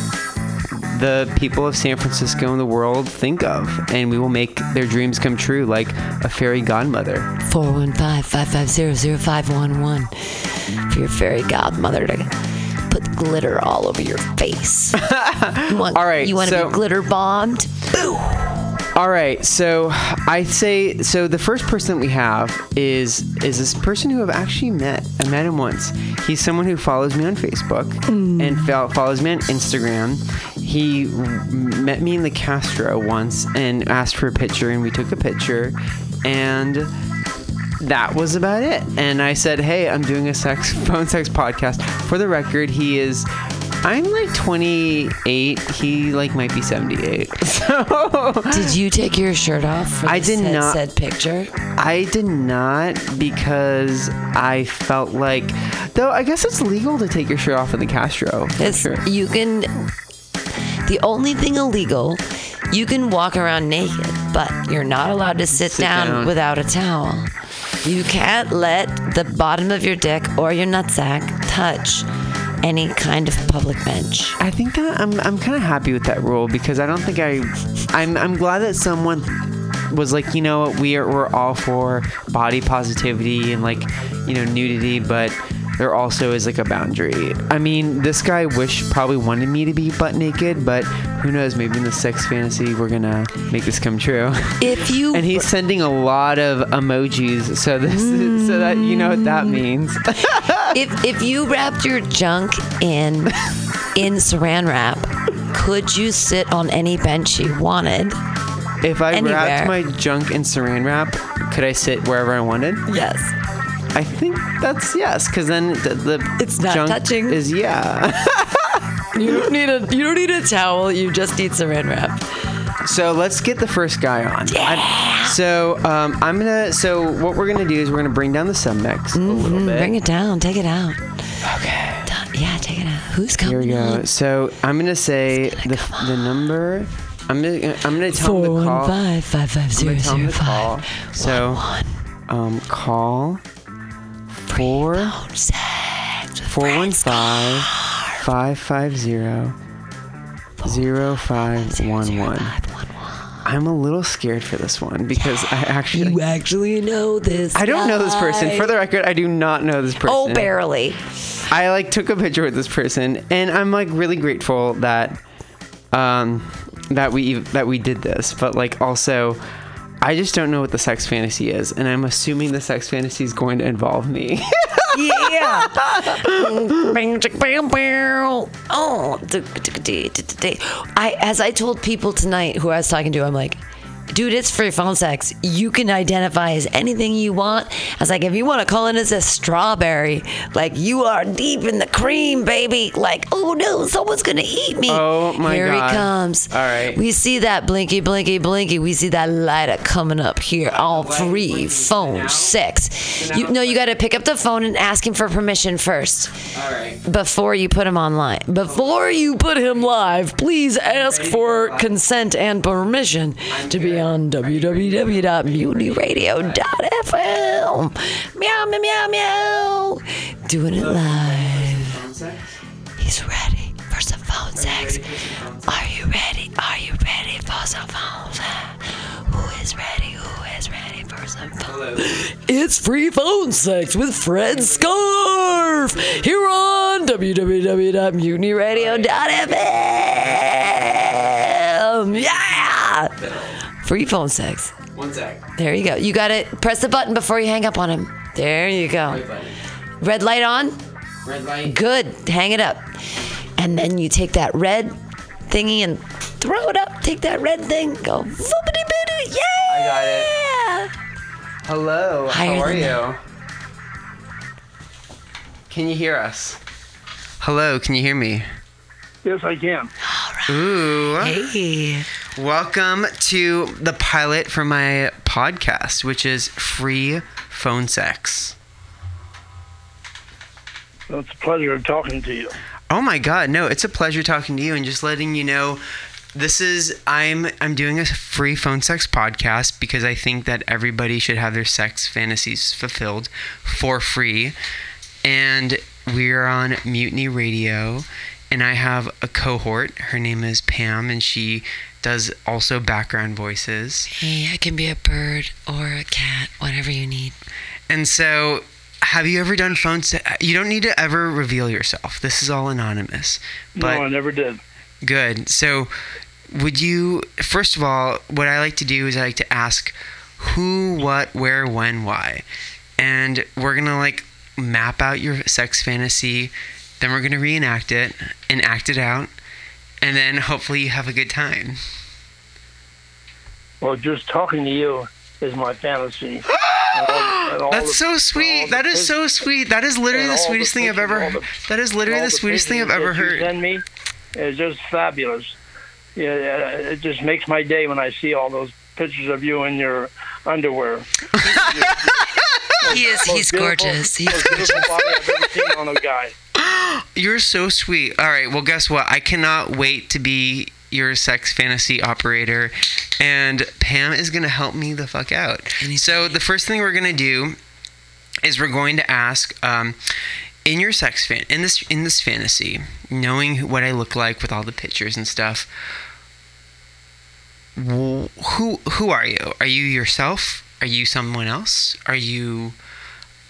the people of San Francisco and the world think of, and we will make their dreams come true like a fairy godmother. 415-550-0511 for your fairy godmother to put glitter all over your face. All right. You want to be glitter bombed? Boo! All right. So I say, the first person that we have is this person who I've actually met. I met him once. He's someone who follows me on Facebook and follows me on Instagram. He met me in the Castro once and asked for a picture, and we took a picture, and that was about it. And I said, hey, I'm doing a phone sex podcast. For the record, he is I'm like 28. He like might be 78. So did you take your shirt off for said picture? I did not, because I felt like, though I guess it's legal to take your shirt off in the Castro. You can. The only thing illegal, you can walk around naked, but you're not allowed to sit down without a towel. You can't let the bottom of your dick or your nutsack touch any kind of public bench. I think that I'm kind of happy with that rule, because I don't think I'm glad that someone was like, you know what, we're all for body positivity and like, you know, nudity, but there also is like a boundary. I mean, this guy probably wanted me to be butt naked, but who knows? Maybe in the sex fantasy, we're gonna make this come true. And he's sending a lot of emojis, so so that you know what that means. If you wrapped your junk in Saran wrap, could you sit on any bench you wanted? If I wrapped my junk in Saran wrap, could I sit wherever I wanted? Yes. I think that's yes, because then the it's not junk touching. Is yeah. You don't need a towel. You just need Saran wrap. So let's get the first guy on. Yeah. What we're gonna do is we're gonna bring down the submix a little bit. Bring it down. Take it out. Okay. Yeah, take it out. Who's coming? Here we go. On? So I'm gonna say the number. I'm gonna tell him the call. 415-550-05. So call. 415-550-0511. I'm a little scared for this one because I actually... You actually know this guy. I don't know this person. For the record, I do not know this person. Oh, barely. I like took a picture with this person, and I'm like really grateful that that we did this, but like also... I just don't know what the sex fantasy is, and I'm assuming the sex fantasy is going to involve me. Yeah. Oh, as I told people tonight who I was talking to, I'm like, dude, it's free phone sex. You can identify as anything you want. I was like, if you want to call it as a strawberry, like you are deep in the cream, baby. Like, oh no, someone's going to eat me. Oh my God. Here he comes. All right. We see that blinky, blinky, blinky. We see that lighter coming up here on free phone sex. No, you got to pick up the phone and ask him for permission first. All right. Before you put him online. Before you put him live, please ask for consent and permission to be on www.muniradio.fm. Meow, meow, meow, meow. Doing it live. He's ready for some phone sex. Are you ready? Are you ready for some phone sex? Who is ready? Who is ready for some phone sex? It's free phone sex with Fred Scarf here on www.muniradio.fm. Yeah! Free phone sex. 1 sec. There you go. You got it. Press the button before you hang up on him. There you go. Red light on? Red light. Good. Hang it up. And then you take that red thingy and throw it up. Take that red thing. Go. Yeah. I got it. Hello. How are you? Can you hear us? Hello. Can you hear me? Yes, I can. All right. Ooh. Hey. Welcome to the pilot for my podcast, which is Free Phone Sex. Well, it's a pleasure talking to you. Oh my God, no, it's a pleasure talking to you, and just letting you know, I'm doing a free phone sex podcast because I think that everybody should have their sex fantasies fulfilled for free. And we're on Mutiny Radio, and I have a cohort. Her name is Pam, and she does also background voices. Hey, I can be a bird or a cat, whatever you need. And so, have you ever done phone sex? You don't need to ever reveal yourself. This is all anonymous. But no, I never did. Good. So, first of all, what I like to do is I like to ask who, what, where, when, why. And we're going to like map out your sex fantasy. Then we're going to reenact it and act it out. And then hopefully you have a good time. Well, just talking to you is my fantasy. That's so sweet. That is so sweet. That is literally the sweetest thing I've ever heard. That is literally the sweetest thing I've ever heard. Send me, it's just fabulous. Yeah, it just makes my day when I see all those pictures of you in your underwear. He is. He's gorgeous. He's gorgeous. Body I've ever seen on a guy. You're so sweet. All right. Well, guess what? I cannot wait to be your sex fantasy operator, and Pam is going to help me the fuck out. So the first thing we're going to do is we're going to ask, in your sex fan, in this fantasy, knowing what I look like with all the pictures and stuff, who are you? Are you yourself? Are you someone else? Are you,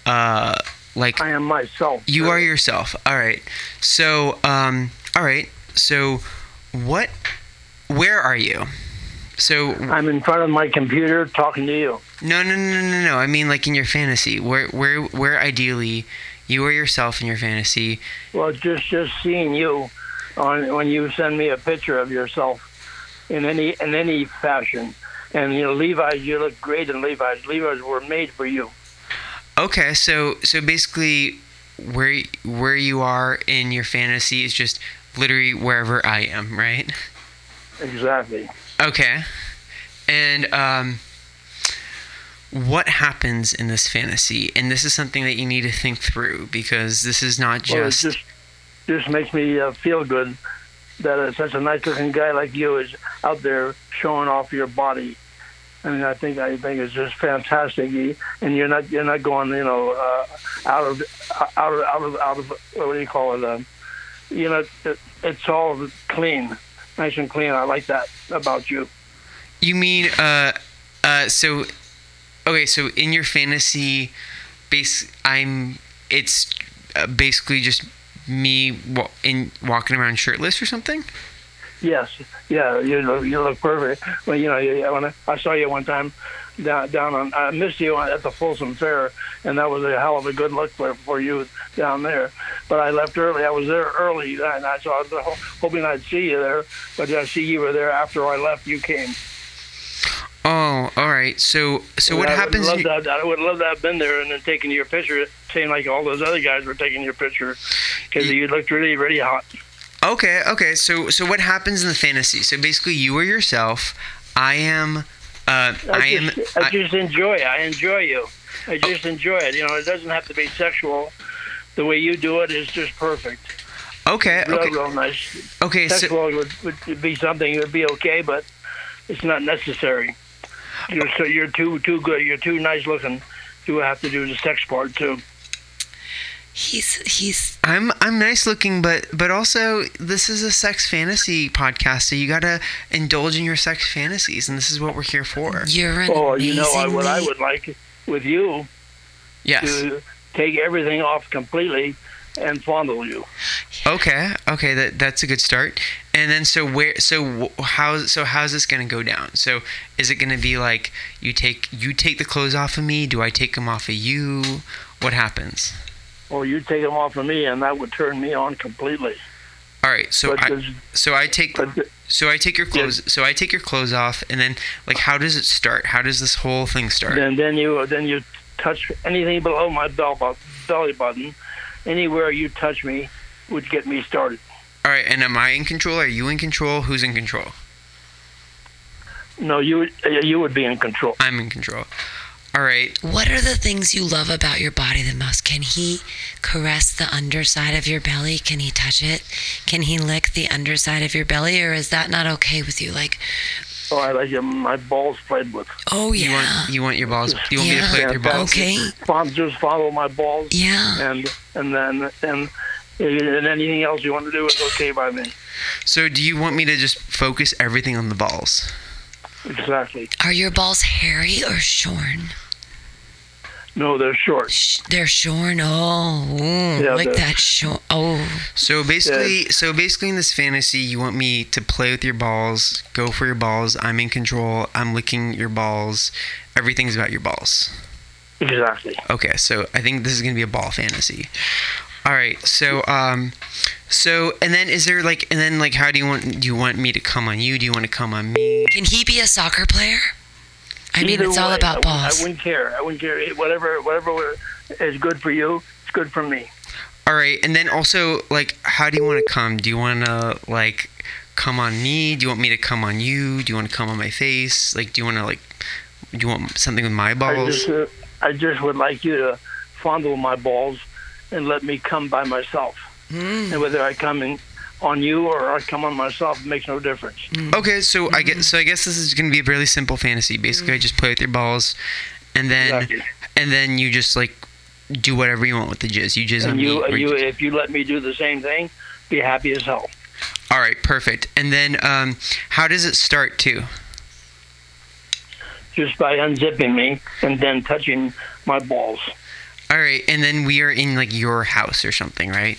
like... I am myself. You are yourself. All right. So, all right. So, where are you? So... I'm in front of my computer talking to you. No. I mean, like, in your fantasy. Where ideally, you are yourself in your fantasy. Well, just seeing you when you send me a picture of yourself in any fashion. And, you know, Levi's, you look great in Levi's. Levi's were made for you. Okay, so basically where you are in your fantasy is just literally wherever I am, right? Exactly. Okay. And what happens in this fantasy? And this is something that you need to think through, because this is not just... Well, it just makes me feel good that such a nice-looking guy like you is out there showing off your body. I mean, I think it's just fantastic, and you're not going, you know, out of what do you call it? You know, it's all clean, nice and clean. I like that about you. You mean, so, okay, so in your fantasy, it's basically just me walking around shirtless or something. Yes, yeah, you look perfect. Well, you know, I saw you one time down on. I missed you at the Folsom Fair, and that was a hell of a good look for you down there. But I left early. I was there early, and I was hoping I'd see you there. But I see you were there after I left. You came. Oh, all right. So what happens? I would love to have been there and then taken your picture, same like all those other guys were taking your picture, because you looked really, really hot. Okay. So what happens in the fantasy? So basically, you are yourself. I enjoy you. I just enjoy it. You know, it doesn't have to be sexual. The way you do it is just perfect. Okay. Real nice. Okay. Sexual would be something. It would be okay, but it's not necessary. You're too good. You're too nice looking. You have to do the sex part too. He's. I'm nice looking, but also this is a sex fantasy podcast, so you gotta indulge in your sex fantasies, and this is what we're here for. You're an amazing what I would like with you. Yes. To take everything off completely and fondle you. Okay, that's a good start. And then how's this gonna go down? So is it gonna be like you take the clothes off of me? Do I take them off of you? What happens? Or you take them off of me, and that would turn me on completely. All right, so I take your clothes. Yeah. So I take your clothes off, and then, like, how does it start? How does this whole thing start? And then you touch anything below my belly button. Anywhere you touch me would get me started. All right, and am I in control? Are you in control? Who's in control? No, you would be in control. I'm in control. All right. What are the things you love about your body the most? Can he caress the underside of your belly? Can he touch it? Can he lick the underside of your belly, or is that not okay with you? Like, I like my balls played with. Oh yeah. You want your balls? You want me to play with your balls? Okay. Just follow my balls. Yeah. And then anything else you want to do is okay by me. So do you want me to just focus everything on the balls? Exactly. Are your balls hairy or shorn? No, they're short. They're shorn. Oh, yeah, like that short. Oh. So basically, in this fantasy, you want me to play with your balls, go for your balls. I'm in control. I'm licking your balls. Everything's about your balls. Exactly. Okay, so I think this is gonna be a ball fantasy. All right. So, and then is there like, how do you want me to come on you? Do you want to come on me? Can he be a soccer player? I mean, it's all about balls. I wouldn't care. Whatever is good for you, it's good for me. All right, and then also, like, how do you want to come? Do you want to, like, come on me? Do you want me to come on you? Do you want to come on my face? Like, do you want to, like, do you want something with my balls? I just would like you to fondle my balls and let me come by myself. Mm. And whether I come in on you or I come on myself, it makes no difference. Mm. Okay, so mm-hmm. I guess this is going to be a really simple fantasy. Basically, I just play with your balls, and then exactly. And then you just like do whatever you want with the jizz. You jizz and on you, me. You, if you let me do the same thing, be happy as hell. All right, perfect. And then how does it start too? Just by unzipping me and then touching my balls. All right, and then we are in like your house or something, right?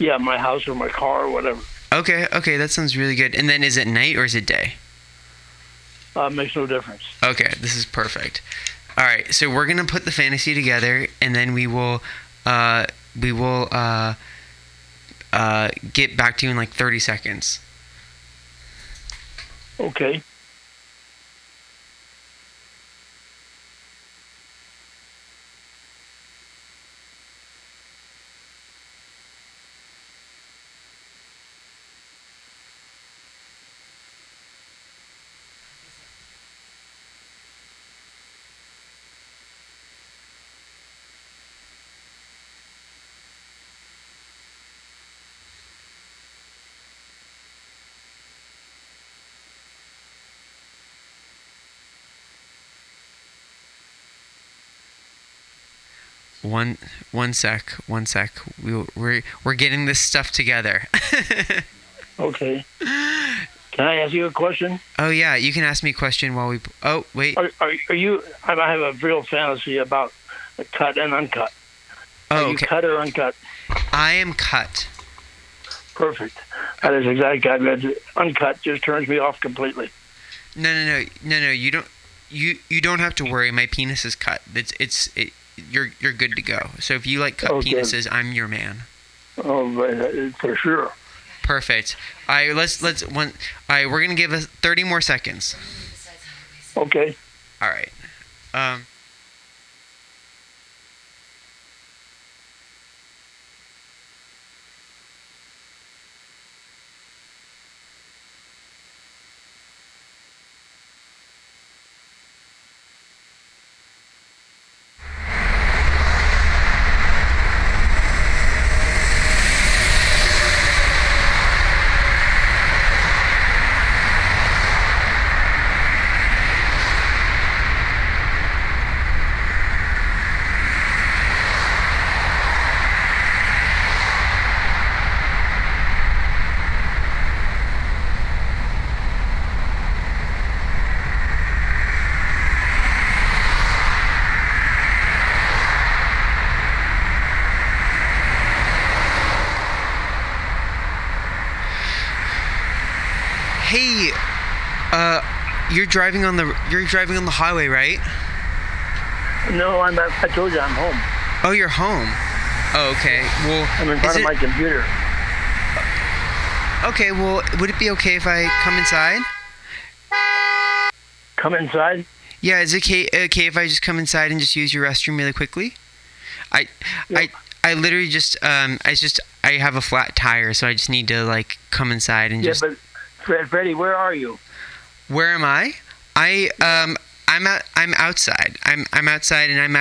Yeah, my house or my car or whatever. Okay, that sounds really good. And then is it night or is it day? Makes no difference. Okay, this is perfect. All right, so we're gonna put the fantasy together, and then we will get back to you in like 30 seconds. Okay. One sec. We're getting this stuff together. Okay. Can I ask you a question? Oh yeah, you can ask me a question while we. Oh wait. Are you? I have a real fantasy about a cut and uncut. Oh. Okay. Are you cut or uncut? I am cut. Perfect. That is exactly. Uncut just turns me off completely. No. You don't. You don't have to worry. My penis is cut. It's. You're good to go. So if you like cut penises, I'm your man. Oh, for sure. Perfect. We're gonna give us 30 more seconds. Okay. All right. You're driving on the highway, right? No, I told you I'm home. Oh, you're home. Oh, okay. Well, I'm in front of my computer. Okay. Well, would it be okay if I come inside? Come inside? Yeah. Is it okay if I just come inside and just use your restroom really quickly? I literally just I have a flat tire, so I just need to like come inside and just. Yeah, but Freddie, where are you? Where am I? I'm outside. I'm outside, and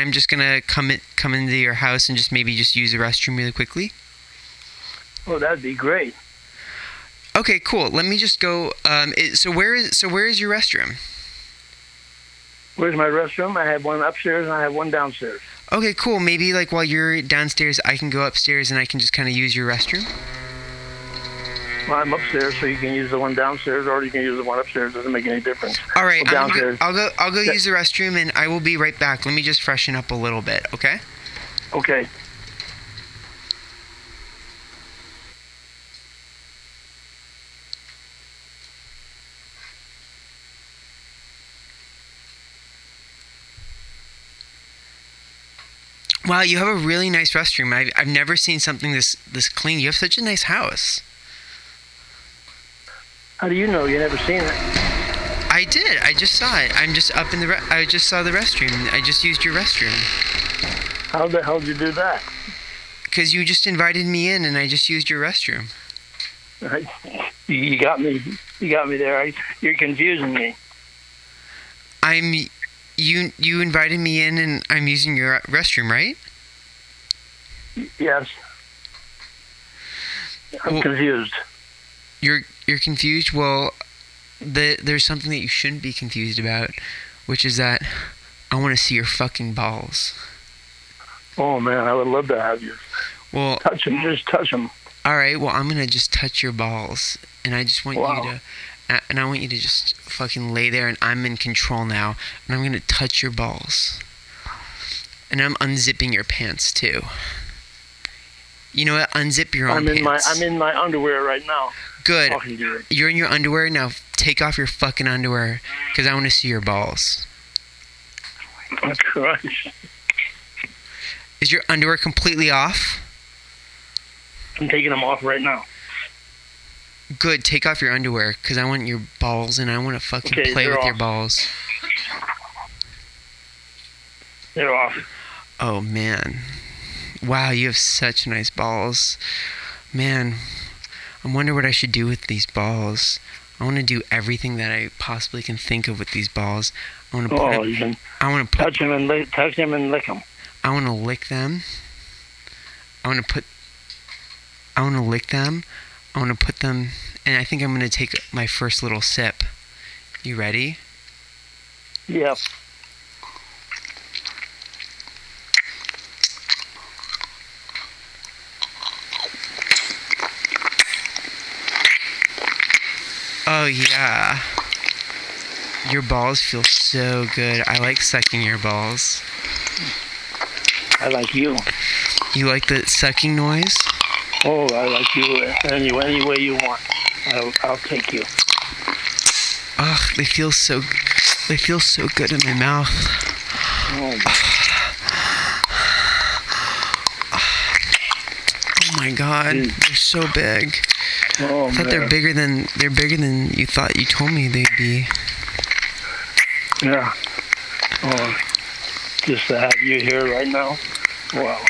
I'm just gonna come into your house and just maybe just use the restroom really quickly. Oh, that'd be great. Okay, cool. Let me just go. So where is your restroom? Where's my restroom? I have one upstairs and I have one downstairs. Okay, cool. Maybe like while you're downstairs, I can go upstairs and I can just kind of use your restroom. Well, I'm upstairs, so you can use the one downstairs, or you can use the one upstairs. It doesn't make any difference. All right, I'll go use the restroom, and I will be right back. Let me just freshen up a little bit, okay? Okay. Wow, you have a really nice restroom. I've never seen something this clean. You have such a nice house. How do you know? You never seen it. I I did. I just saw it. I'm just up in the... I just saw the restroom. I just used your restroom. How the hell did you do that? Because you just invited me in, and I just used your restroom. You got me. You got me there. You're confusing me. You invited me in, and I'm using your restroom, right? Yes. I'm confused. You're confused? Well, there's something that you shouldn't be confused about, which is that I want to see your fucking balls. Oh, man, I would love to have you. Well, touch them. Just touch them. All right, well, I'm going to just touch your balls, and I just want you to... And I want you to just fucking lay there, and I'm in control now, and I'm going to touch your balls. And I'm unzipping your pants, too. You know what? Unzip your own pants. I'm in my underwear right now. Good. You're in your underwear? Now take off your fucking underwear, because I want to see your balls. Oh, Christ. Is your underwear completely off? I'm taking them off right now. Good. Take off your underwear, because I want your balls, and I want to fucking play with your balls. They're off. Oh, man. Wow, you have such nice balls. Man, I wonder what I should do with these balls. I want to do everything that I possibly can think of with these balls. I want to touch them and lick them. I want to lick them. I want to lick them. I want to put them... And I think I'm going to take my first little sip. You ready? Yes. Oh, yeah. Your balls feel so good. I like sucking your balls. I like you. You like the sucking noise? Oh, I like you any way you want. I'll take you. Ugh, they feel so good in my mouth. Oh, oh my God, they're so big. Oh, I thought they're bigger than you thought. You told me they'd be. Yeah. Oh, just to have you here right now. Wow.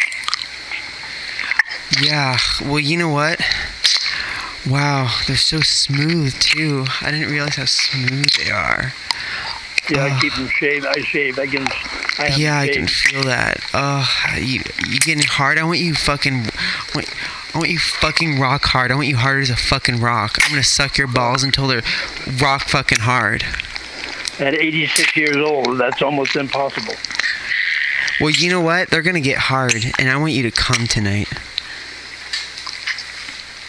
Yeah. Well, you know what? Wow, they're so smooth too. I didn't realize how smooth they are. Yeah, I keep them shaved. I can feel that. You getting hard? I want you fucking rock hard. I want you hard as a fucking rock. I'm gonna suck your balls until they're rock fucking hard. At 86 years old, that's almost impossible. Well, you know what? They're gonna get hard, and I want you to come tonight.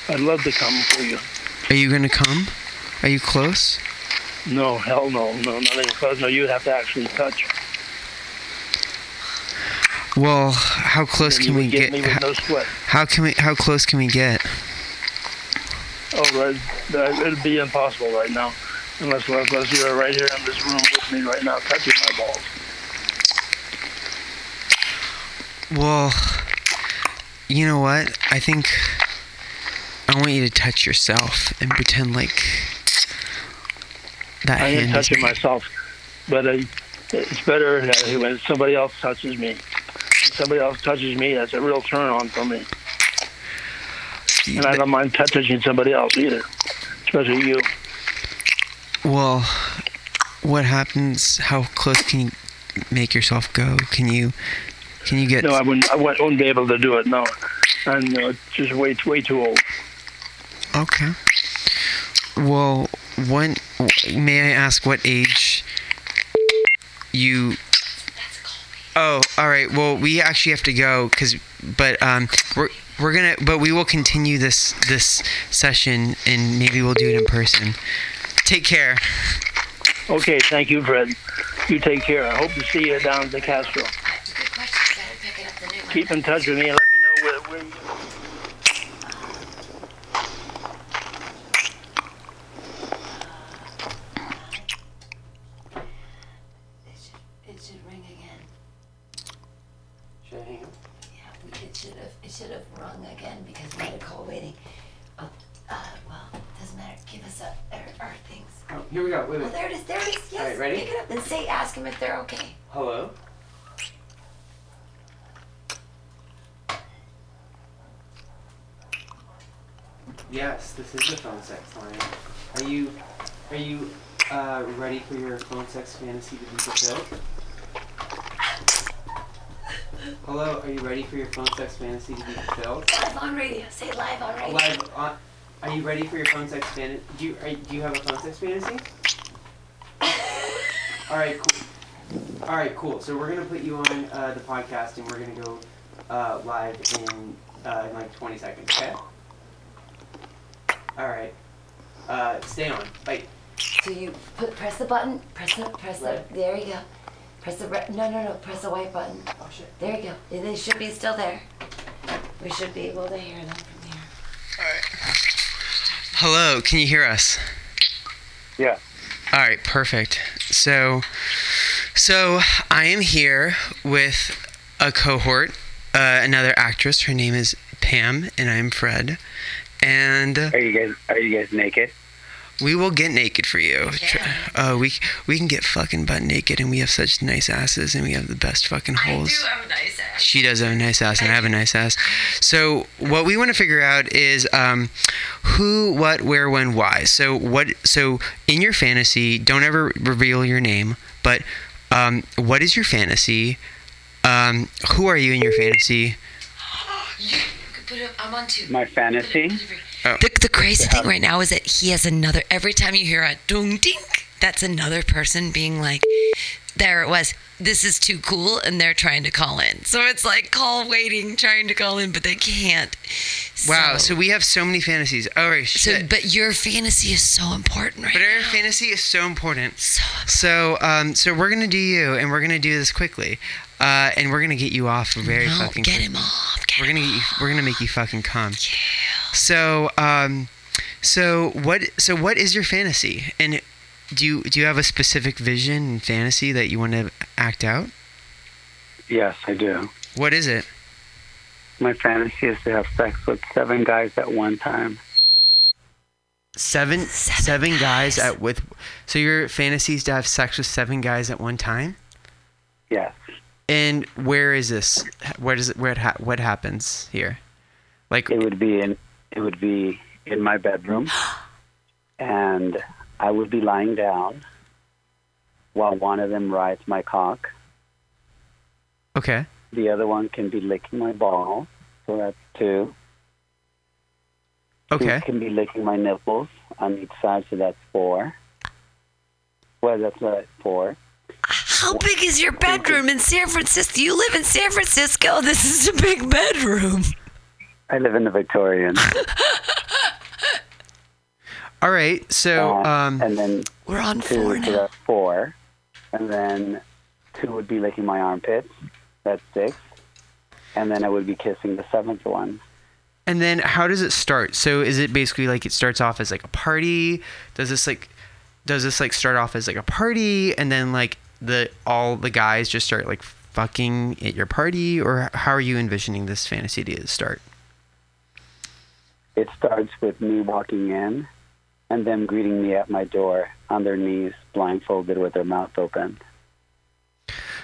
I'd love to come for you. Are you gonna come? Are you close? No, hell no, not even close. No, you have to actually touch. Well, how close can we get? How close can we get? Oh, it'd be impossible right now, unless you are right here in this room with me right now, touching my balls. Well, you know what? I think I want you to touch yourself and pretend like that. I am touching myself, but it's better when somebody else touches me. Somebody else touches me, that's a real turn on for me. And I don't mind touching somebody else either, especially you. Well, what happens? How close can you make yourself go? Can you get? No, I wouldn't be able to do it. No, I'm just way too old. Okay. Well, may I ask what age you? Oh, all right. Well, we actually have to go, but we will continue this session, and maybe we'll do it in person. Take care. Okay, thank you, Fred. You take care. I hope to see you down at the Castro. Keep in touch with me and let me know where you are. Well, it doesn't matter. Give us our things. Oh, here we go. Wait a minute. Oh, there it is. There it is. Yes. All right, ready? Pick it up and say, ask them if they're okay. Hello? Yes, this is the phone sex line. Are you ready for your phone sex fantasy to be fulfilled? Hello, are you ready for your phone sex fantasy to be fulfilled? Live on radio. Say live on radio. Live on. Are you ready for your phone sex fantasy? Do you have a phone sex fantasy? All right, cool. All right, cool. So we're gonna put you on the podcast, and we're gonna go live in like 20 seconds. Okay. All right. Stay on. Bye. So you press the button. Press the. There you go. Press the no. Press the white button. Oh shit. There you go. They should be still there. We should be able to hear them from here. All right. Hello. Can you hear us? Yeah. All right. Perfect. So I am here with a cohort, another actress. Her name is Pam, and I'm Fred. And are you guys naked? We will get naked for you. Yeah. We can get fucking butt naked, and we have such nice asses, and we have the best fucking holes. I do have a nice ass. She does have a nice ass, and I have a nice ass. So what we want to figure out is who, what, where, when, why. So in your fantasy, don't ever reveal your name, but what is your fantasy? Who are you in your fantasy? You could put it up. I'm on two. My fantasy? Oh. The crazy thing right now is that he has another. Every time you hear a dung dink, that's another person being like, "There it was. This is too cool," and they're trying to call in. So it's like trying to call in, but they can't. Wow! So we have so many fantasies. Oh right, shit! So, but your fantasy is so important, right? But our fantasy is so important. So we're gonna do you, and we're gonna do this quickly, and we're gonna get you off very fucking. Get him off. Get him off. We're gonna make you fucking come. Yeah. So what is your fantasy? And do you have a specific vision and fantasy that you want to act out? Yes, I do. What is it? My fantasy is to have sex with 7 guys at one time. Seven guys at with. So your fantasy is to have sex with 7 guys at one time? Yes. And where is this? Where does it? What happens here? Like It would be in my bedroom, and I would be lying down while one of them rides my cock. Okay. The other one can be licking my ball, so that's 2. Okay. 2 can be licking my nipples on each side, so that's 4. Well, that's not 4. How big is your bedroom in San Francisco? You live in San Francisco. This is a big bedroom. I live in the Victorian. All right, so and then we're on 4 now. So that's 4, and then 2 would be licking my armpits. That's 6, and then I would be kissing the 7th one. And then how does it start? So is it basically like it starts off as like a party? Does this start off as like a party, and then like all the guys just start like fucking at your party, or how are you envisioning this fantasy to start? It starts with me walking in and them greeting me at my door on their knees, blindfolded with their mouth open.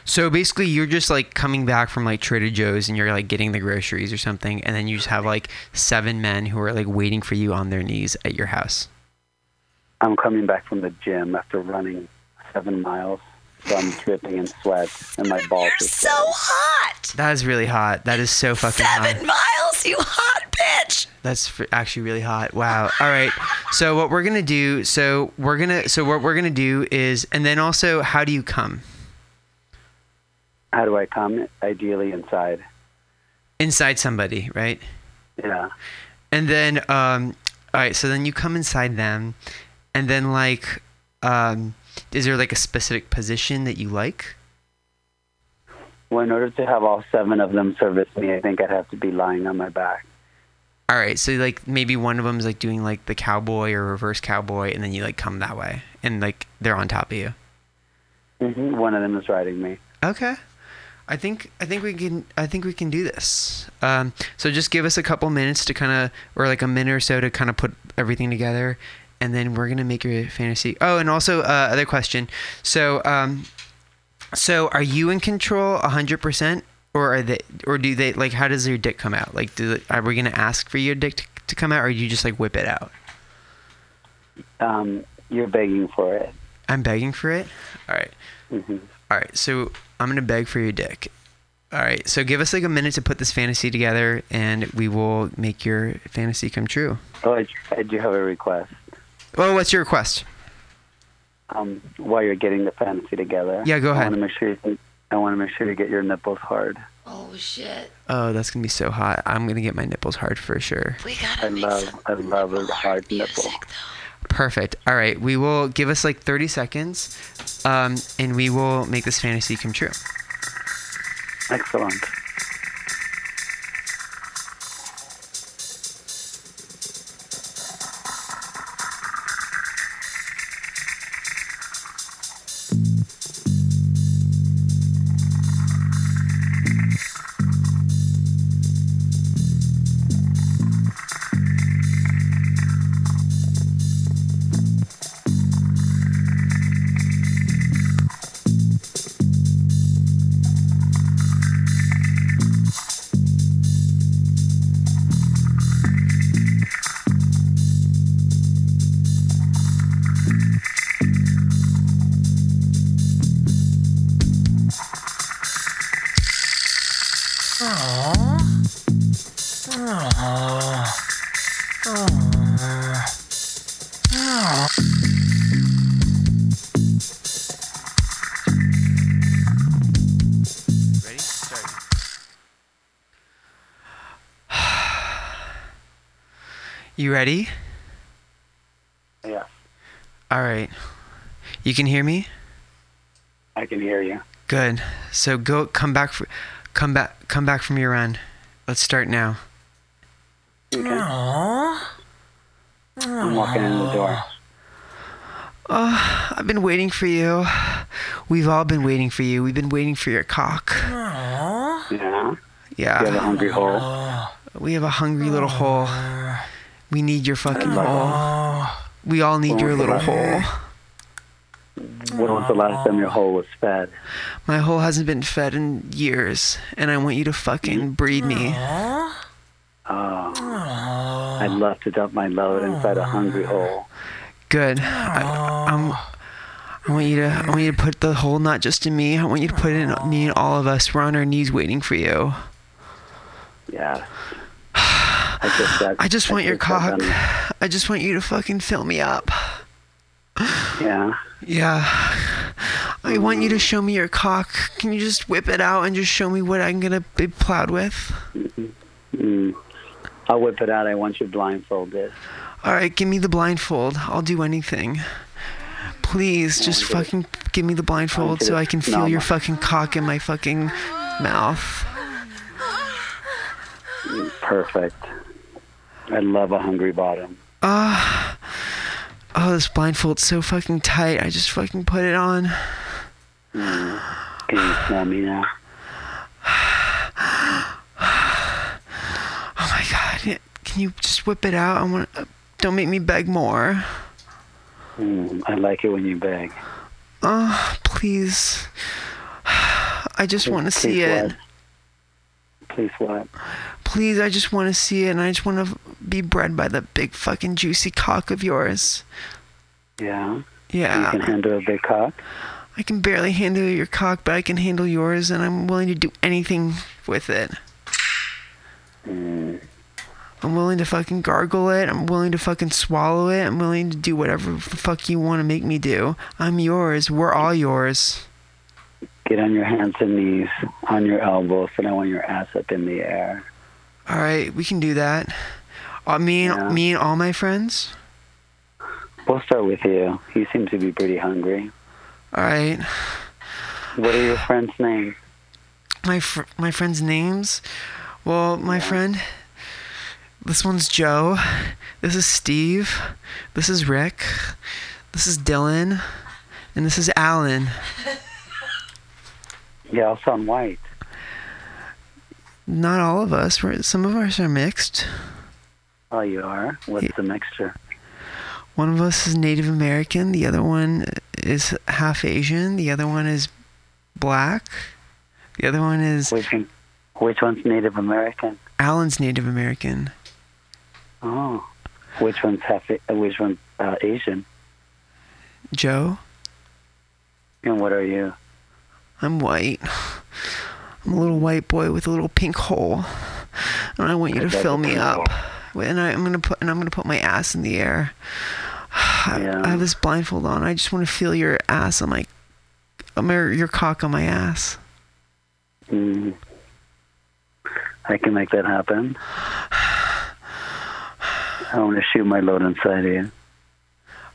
So basically you're just like coming back from like Trader Joe's and you're like getting the groceries or something, and then you just have like 7 men who are like waiting for you on their knees at your house. I'm coming back from the gym after running 7 miles. So I'm dripping in sweat and my balls. You're so hot. That is really hot. That is so fucking hot. 7 miles, you hot bitch. That's actually really hot. Wow. All right. So what we're gonna do? So what we're gonna do is, and then also, how do you come? How do I come? Ideally inside. Inside somebody, right? Yeah. And then, all right. So then you come inside them, and then like, is there like a specific position that you like? Well, in order to have all 7 of them service me, I think I'd have to be lying on my back. All right, so like maybe one of them is like doing like the cowboy or reverse cowboy, and then you like come that way, and like they're on top of you. Mm-hmm. One of them is riding me. Okay, I think we can do this. So just give us a couple minutes to kind of, or like a minute or so to kind of put everything together. and then we're gonna make your fantasy. Oh, and also other question. So, so are you in control 100%, or are they, or do they, like, how does your dick come out? Like, are we gonna ask for your dick to come out, or do you just like whip it out? You're begging for it. I'm begging for it. All right. Mm-hmm. All right. So I'm gonna beg for your dick. All right. So give us like a minute to put this fantasy together, and we will make your fantasy come true. Oh, I do have a request. Oh, what's your request? While you're getting the fantasy together. Yeah, go ahead. I want to make sure you get your nipples hard. Oh, shit. Oh, that's going to be so hot. I'm going to get my nipples hard for sure. We gotta I love a hard nipple. Though. Perfect. All right. We will give us like 30 seconds, and we will make this fantasy come true. Excellent. You ready? Yeah. All right. You can hear me? I can hear you. Good. So go come back from your run. Let's start now. Okay. Aww. I'm walking in the door. Oh, I've been waiting for you. We've all been waiting for you. We've been waiting for your cock. Aww. Yeah. Yeah. You have a hungry hole. We have a hungry little hole. We need your fucking hole. We all need your little hole. When was the last time your hole was fed? My hole hasn't been fed in years, and I want you to fucking breed me. Oh, I'd love to dump my load inside a hungry hole. Good. I want you to put the hole not just in me. I want you to put it in me and all of us. We're on our knees waiting for you. Yeah. I just want your cock. I just want you to fucking fill me up. Yeah. Yeah. I want you to show me your cock. Can you just whip it out and just show me what I'm going to be plowed with? Mm-hmm. I'll whip it out. I want you blindfolded. All right. Give me the blindfold. I'll do anything. Please just fucking give me the blindfold so I can feel your fucking cock in my fucking mouth. Perfect. I love a hungry bottom. Oh, this blindfold's so fucking tight. I just fucking put it on. Mm. Can you smell me now? Oh my god! Can you just whip it out? Don't make me beg more. I like it when you beg. Oh, please! I just want to see it. Please what? Please, I just want to see it, and I just want to be bred by the big fucking juicy cock of yours. Yeah? Yeah. You can handle a big cock? I can barely handle your cock, but I can handle yours, and I'm willing to do anything with it. Mm. I'm willing to fucking gargle it. I'm willing to fucking swallow it. I'm willing to do whatever the fuck you want to make me do. I'm yours. We're all yours. Get on your hands and knees, on your elbows, and I want your ass up in the air. All right, we can do that. Me and all my friends? We'll start with you. You seem to be pretty hungry. All right. What are your friends' names? My friends' names? Well, my friend, this one's Joe. This is Steve. This is Rick. This is Dylan. And this is Alan. Yeah, all sound white. Not all of us. Some of us are mixed. Oh, you are? What's the mixture? One of us is Native American. The other one is half Asian. The other one is black. The other one is... Which one's Native American? Alan's Native American. Oh. Which one's Asian? Joe. And what are you? I'm white. I'm a little white boy with a little pink hole, and I want you to fill me up. And I'm gonna put my ass in the air. Yeah. I have this blindfold on. I just want to feel your ass on your cock on my ass. Mm. I can make that happen. I want to shoot my load inside of you.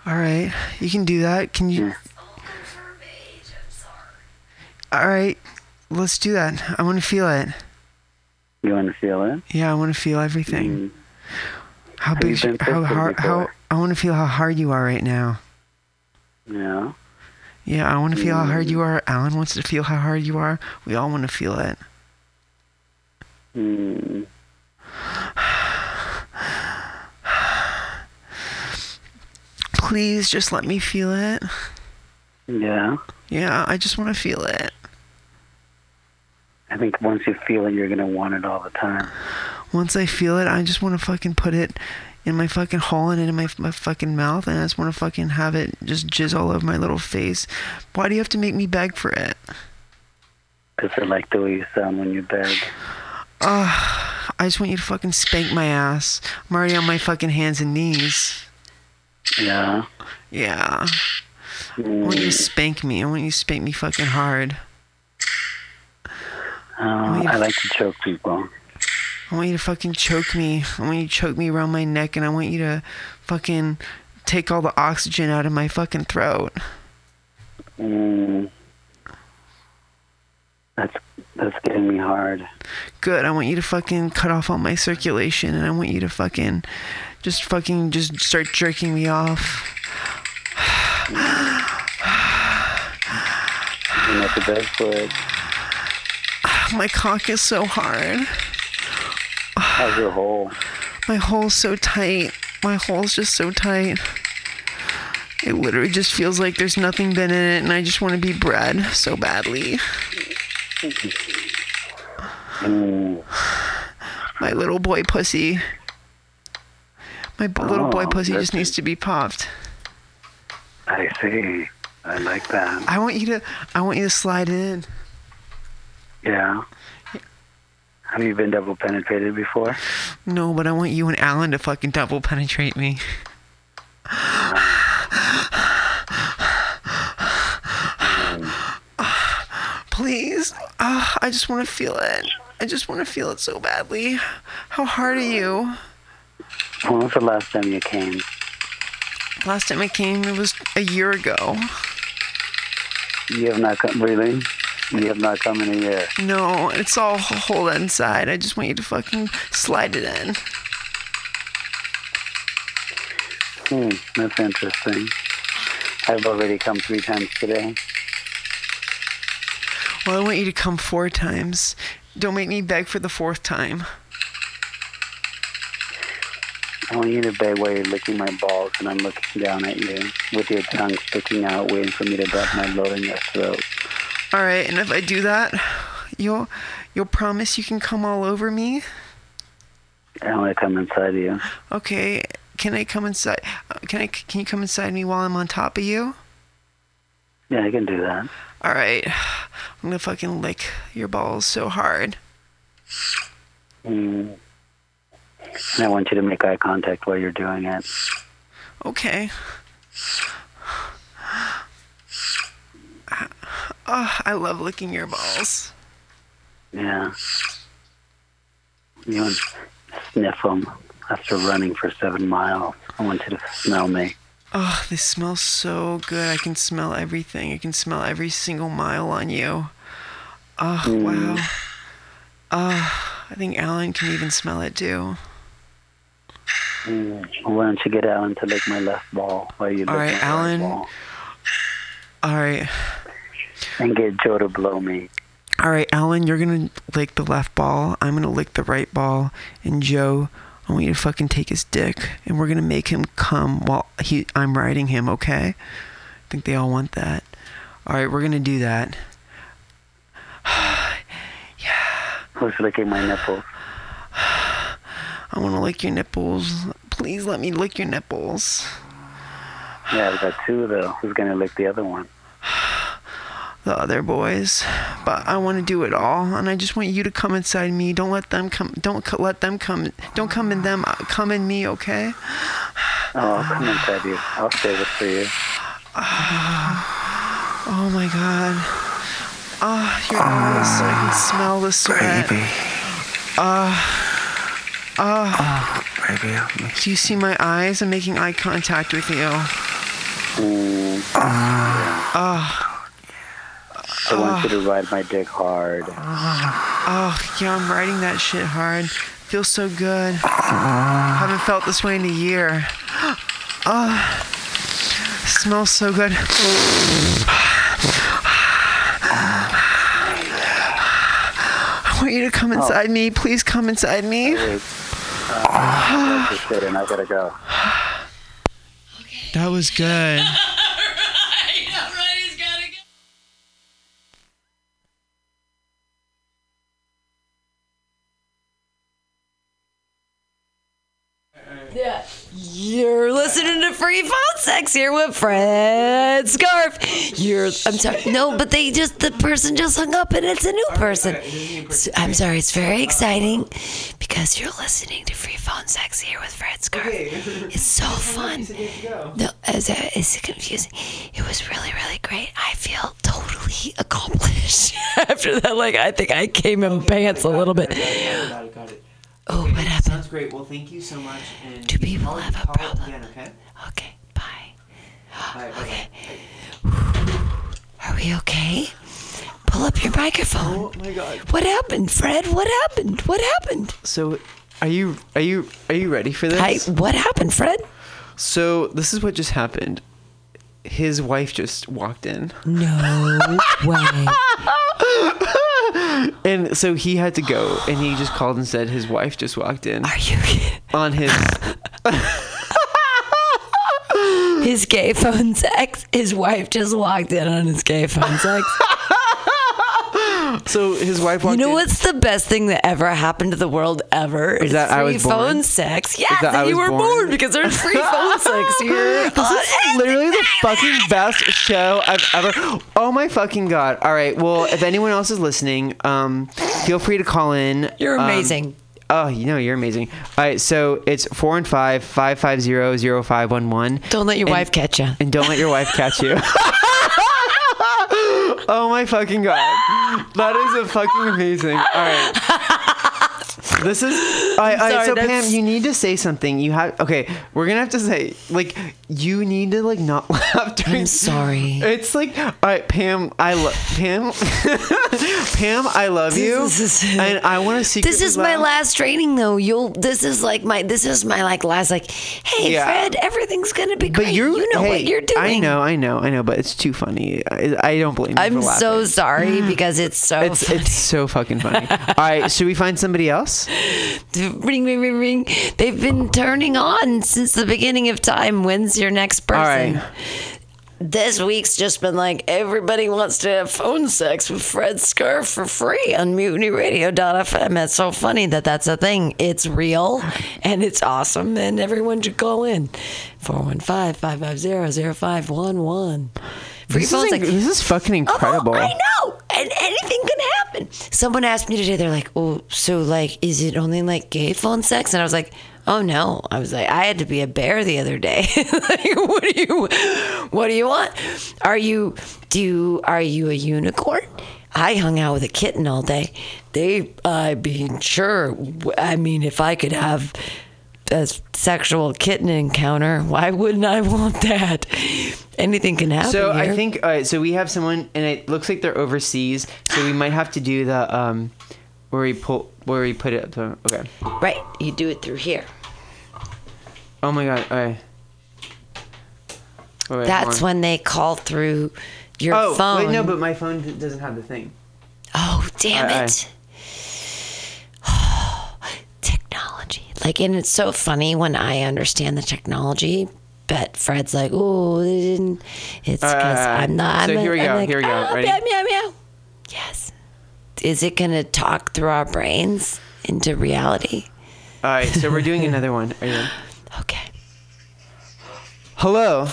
All right, you can do that. Can you? Yeah. All right, let's do that. I want to feel it. You want to feel it? Yeah, I want to feel everything. Mm. How big? I want to feel how hard you are right now. Yeah. Yeah, I want to feel how hard you are. Alan wants to feel how hard you are. We all want to feel it. Mm. Please just let me feel it. Yeah. Yeah, I just want to feel it. I think once you feel it, you're going to want it all the time. Once I feel it, I just want to fucking put it in my fucking hole and in my fucking mouth, and I just want to fucking have it just jizz all over my little face. Why do you have to make me beg for it? Because I like the way you sound when you beg. I just want you to fucking spank my ass. I'm already on my fucking hands and knees. Yeah. Yeah. Mm. I want you to spank me. I want you to spank me fucking hard. I like to choke people. I want you to fucking choke me. I want you to choke me around my neck, and I want you to fucking take all the oxygen out of my fucking throat. Mm. That's getting me hard. Good. I want you to fucking cut off all my circulation, and I want you to fucking just start jerking me off. You have to beg for it. My cock is so hard. How's your hole? My hole's so tight. My hole's just so tight. It literally just feels like there's nothing been in it, and I just want to be bred so badly. Mm. My little boy pussy. My little boy pussy just needs to be popped. I see. I like that. I want you to slide in. Yeah. Have you been double penetrated before? No, but I want you and Alan to fucking double penetrate me. Please. I just want to feel it. I just want to feel it so badly. How hard are you? When was the last time you came? Last time I came, it was a year ago. You have not come, really? You have not come in a year? No, it's all hole inside. I just want you to fucking slide it in. That's interesting. I've already come 3 times today. Well, I want you to come 4 times. Don't make me beg for the 4th time. I want you to beg while you're licking my balls and I'm looking down at you with your tongue sticking out, waiting for me to drop my load in your throat. All right, and if I do that, you'll promise you can come all over me? I want to come inside of you. Okay, can I come inside? Can you come inside me while I'm on top of you? Yeah, I can do that. All right, I'm going to fucking lick your balls so hard. Mm. And I want you to make eye contact while you're doing it. Okay. Oh, I love licking your balls. Yeah. You want to sniff them after running for 7 miles. I want you to smell me. Oh, they smell so good. I can smell everything. I can smell every single mile on you. Oh, wow. Oh, I think Alan can even smell it, too. Why don't you get Alan to lick my left ball while you lick my right ball? All right, Alan. And get Joe to blow me. All right, Alan, you're going to lick the left ball. I'm going to lick the right ball. And Joe, I want you to fucking take his dick, and we're going to make him come while I'm riding him, okay? I think they all want that. All right, we're going to do that. Yeah. Please lick my nipples. I want to lick your nipples. Please let me lick your nipples. Yeah, we got two, though. Who's going to lick the other one? The other boys, but I want to do it all, and I just want you to come inside me. Don't let them come. Don't come in them. Come in me, okay? Oh, I'll come inside you. I'll save it for you. Oh my God. Oh, your eyes. I can smell the sweat. Baby. Baby. Do you see my eyes? I'm making eye contact with you. I want you to ride my dick hard. Yeah, I'm riding that shit hard. Feels so good. Haven't felt this way in a year. Smells so good. I want you to come inside me. Please come inside me. I gotta go. Okay. That was good. Yeah. You're listening to Free Phone Sex here with Fred Scarf. I'm sorry. No, but the person just hung up and it's a new person. So, I'm sorry. It's very exciting because you're listening to Free Phone Sex here with Fred Scarf. It's so fun. No, it's confusing. It was really, really great. I feel totally accomplished after that. Like, I think I came in pants a little bit. Oh, what happened? Sounds great. Well, thank you so much. And do people have a problem? Again, okay, bye. Bye. Okay. Bye. Are we okay? Pull up your microphone. Oh my God. What happened, Fred? What happened? So, are you ready for this? What happened, Fred? So this is what just happened. His wife just walked in. No way. And so he had to go, and he just called and said his wife just walked in. Are you kidding? On his his gay phone sex. His wife just walked in on his gay phone sex. So his wife walked in. You know what's the best thing that ever happened to the world ever? Is that I was born? Free phone sex. Yes, that you were born because there's free phone sex here. This is literally the fucking best show I've ever. Oh my fucking God. All right. Well, if anyone else is listening, feel free to call in. You're amazing. Oh, you know, you're amazing. All right, so it's 415-550-0511. Don't let your wife catch you. And don't let your wife catch you. Oh my fucking God. That is a fucking amazing. All right. This is all right, so Pam, you need to say something. We're gonna have to say, like, you need to, like, not laugh during. I'm sorry. It's like, all right, Pam, I love you. This is, and I want to see. This is my last training, though. This is my last. Hey, yeah. Fred, everything's gonna be great. But what you're doing. I know. But it's too funny. I don't blame you. I'm for so sorry because it's so. It's so fucking funny. All right, should we find somebody else? Ring, ring, ring, ring. They've been turning on since the beginning of time. When's your next person? All right. This week's just been like, everybody wants to have phone sex with Fred Scarf for free on MutinyRadio.fm. It's so funny that's a thing. It's real, and it's awesome, and everyone should call in. 415-550-0511. Free phone sex. This is fucking incredible. I know, and anything can happen. Someone asked me today, they're like, oh, so, like, is it only, like, gay phone sex? And I was like, oh no! I was like, I had to be a bear the other day. Like, what do you want? Are you a unicorn? I hung out with a kitten all day. If I could have a sexual kitten encounter, why wouldn't I want that? Anything can happen. So here. I think. All right. So we have someone, and it looks like they're overseas. So we might have to do the where we put it up to, okay. Right, you do it through here. Oh my God, all right. Oh, wait, that's when they call through your phone. Oh, wait, no, but my phone doesn't have the thing. Oh, damn it. Technology. Like, and it's so funny when I understand the technology, but Fred's like, oh, it's because I'm not. So here we go. Oh, ready? Meow, meow, meow. Yes. Is it going to talk through our brains into reality? All right, so we're doing another one. Are you ready? Okay. Hello.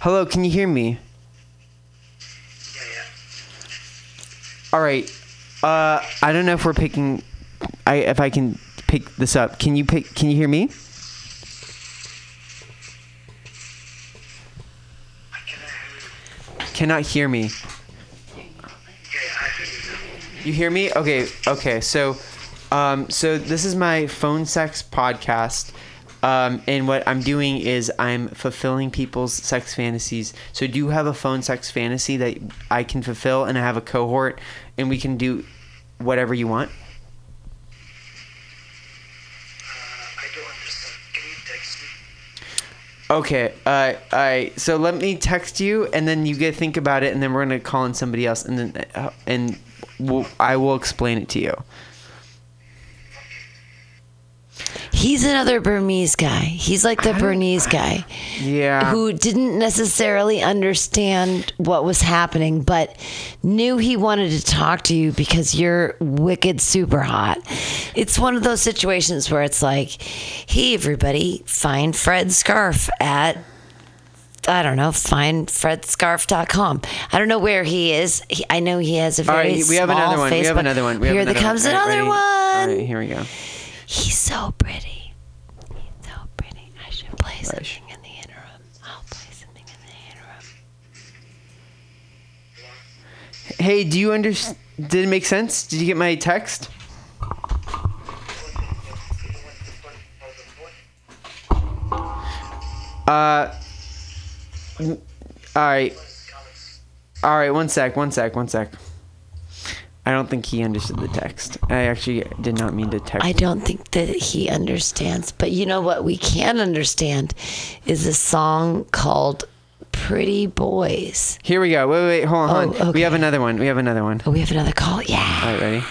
Hello, can you hear me? Yeah, yeah. All right. I don't know if we're picking. If I can pick this up. Can you hear me? I cannot hear me. Yeah, I hear you. You hear me? Okay. So this is my phone sex podcast. And what I'm doing is I'm fulfilling people's sex fantasies. So do you have a phone sex fantasy that I can fulfill? And I have a cohort, and we can do whatever you want. I don't understand. Can you text me? Okay. All right. So let me text you, and then you get think about it, and then we're gonna call in somebody else, and then I will explain it to you. He's another Burmese guy. He's like the Burmese guy. Yeah. Who didn't necessarily understand what was happening, but knew he wanted to talk to you because you're wicked super hot. It's one of those situations where it's like, hey, everybody, find Fred Scarf at, I don't know, find fredscarf.com. I don't know where he is. I know he has a very small Facebook. All right, we have another one. Here comes another one. All right, here we go. He's so pretty. He's so pretty. I should play something in the interim. I'll play something in the interim. Hey, do you understand? Did it make sense? Did you get my text? All right. One sec. I don't think he understood the text. I actually did not mean to text. I don't think that he understands. But you know what we can understand is a song called Pretty Boys. Here we go. Wait, hold on. Okay. We have another one. Oh, we have another call? Yeah. All right, ready?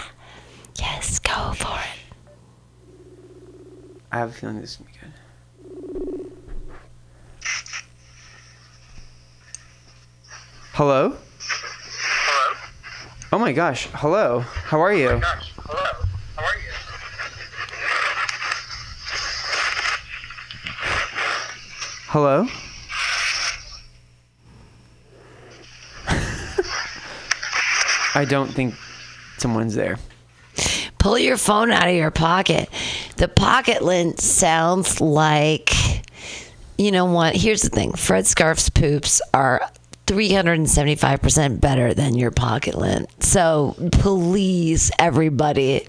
Yes, go for it. I have a feeling this is going to be good. Hello? Oh my gosh, hello. How are you? Oh my gosh, hello. How are you? Hello? I don't think someone's there. Pull your phone out of your pocket. The pocket lint sounds like, you know what? Here's the thing. Fred Scarf's poops are 375% better than your pocket lint. So please, everybody.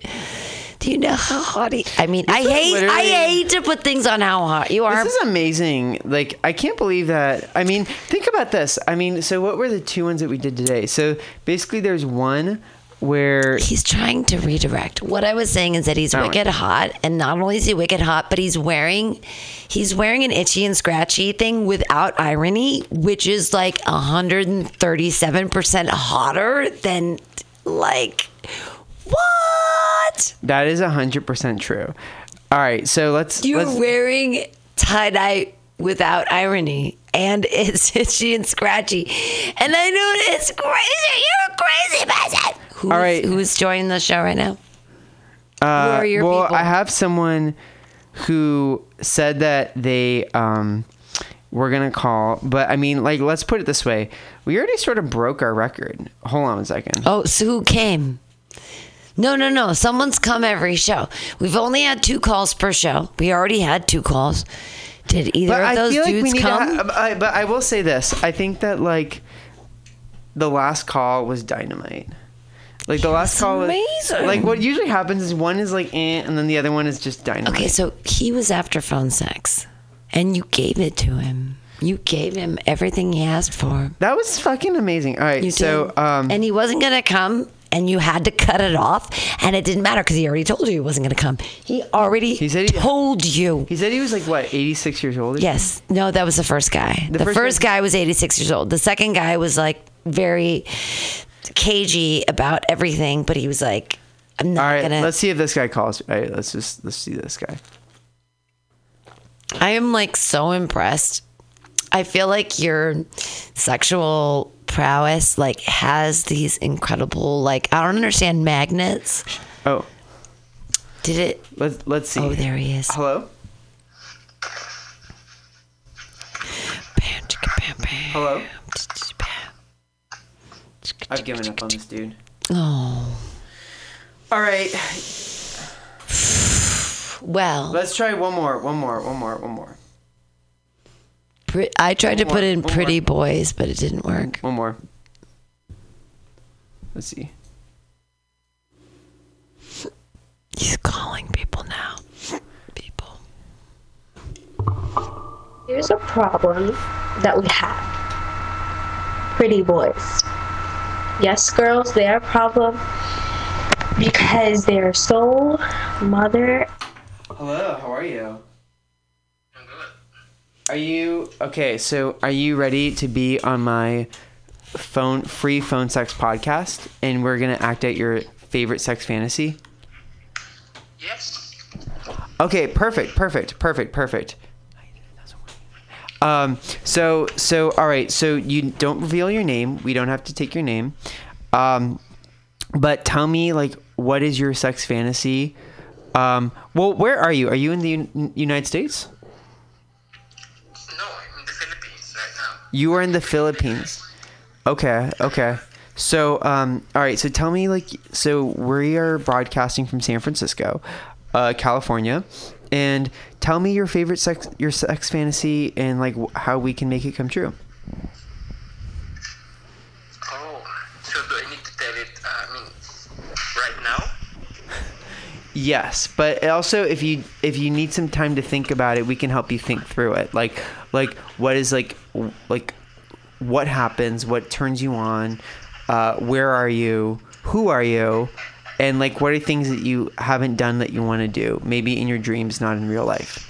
Do you know how hot he... I mean, I hate to put things on how hot you are. This is amazing. Like, I can't believe that. I mean, think about this. I mean, so what were the two ones that we did today? So basically there's one where... He's trying to redirect. What I was saying is that he's wicked hot. And not only is he wicked hot, but he's wearing an itchy and scratchy thing without irony, which is like 137% hotter than, like, what? That is 100% true. All right, so let's... You're wearing tie-dye without irony, and it's itchy and scratchy. And I know it's crazy. You're a crazy person. All right. Who's joining the show right now? Who are your people? I have someone... who said that they were going to call. But, I mean, like, let's put it this way. We already sort of broke our record. Hold on a second. Oh, so who came? No. Someone's come every show. We've only had 2 calls per show. We already had 2 calls. Did either of those dudes come? But I will say this. I think that, like, the last call was dynamite. Like, the last call was amazing. Like, what usually happens is one is like, eh, and then the other one is just dynamite. Okay, so he was after phone sex, and you gave it to him. You gave him everything he asked for. That was fucking amazing. All right, so... and he wasn't going to come, and you had to cut it off, and it didn't matter because he already told you he wasn't going to come. He said he told you. He said he was, like, what, 86 years old? Yes. No, that was the first guy. The first guy was 86 years old. The second guy was, like, very... cagey about everything, but he was like, I'm not gonna. All right, let's see if this guy calls. All right, let's see this guy. I am like so impressed. I feel like your sexual prowess like has these incredible like I don't understand magnets. Oh. Did it? Let's see. Oh, there he is. Hello? Hello? I've given up on this dude. Oh. All right. Well. Let's try one more. I tried to put in pretty boys, but it didn't work. One more. Let's see. He's calling people now. People. Here's a problem that we have. Pretty boys. Yes, girls, they are a problem because they are so mother. Hello, how are you? I'm good. Are you okay? So, are you ready to be on my free phone sex podcast? And we're gonna act out your favorite sex fantasy. Yes. Okay, perfect. All right, so you don't reveal your name. We don't have to take your name. But tell me, like, what is your sex fantasy? Well, where are you? Are you in the United States? No, I'm in the Philippines right now. You are in the Philippines. Okay. So, all right, so tell me, like, so we are broadcasting from San Francisco, California, and tell me your favorite sex fantasy and, like, how we can make it come true. Oh, so do I need to tell it, right now? Yes, but also if you need some time to think about it, we can help you think through it. Like, what is, like, what happens, what turns you on, where are you? Who are you? And like, what are things that you haven't done that you want to do? Maybe in your dreams, not in real life.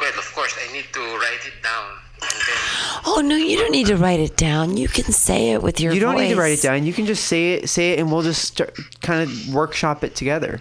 Well, of course, I need to write it down. And then... Oh no, you don't need to write it down. You can say it with your voice. You don't need to write it down. You can just say it, and we'll just kind of workshop it together.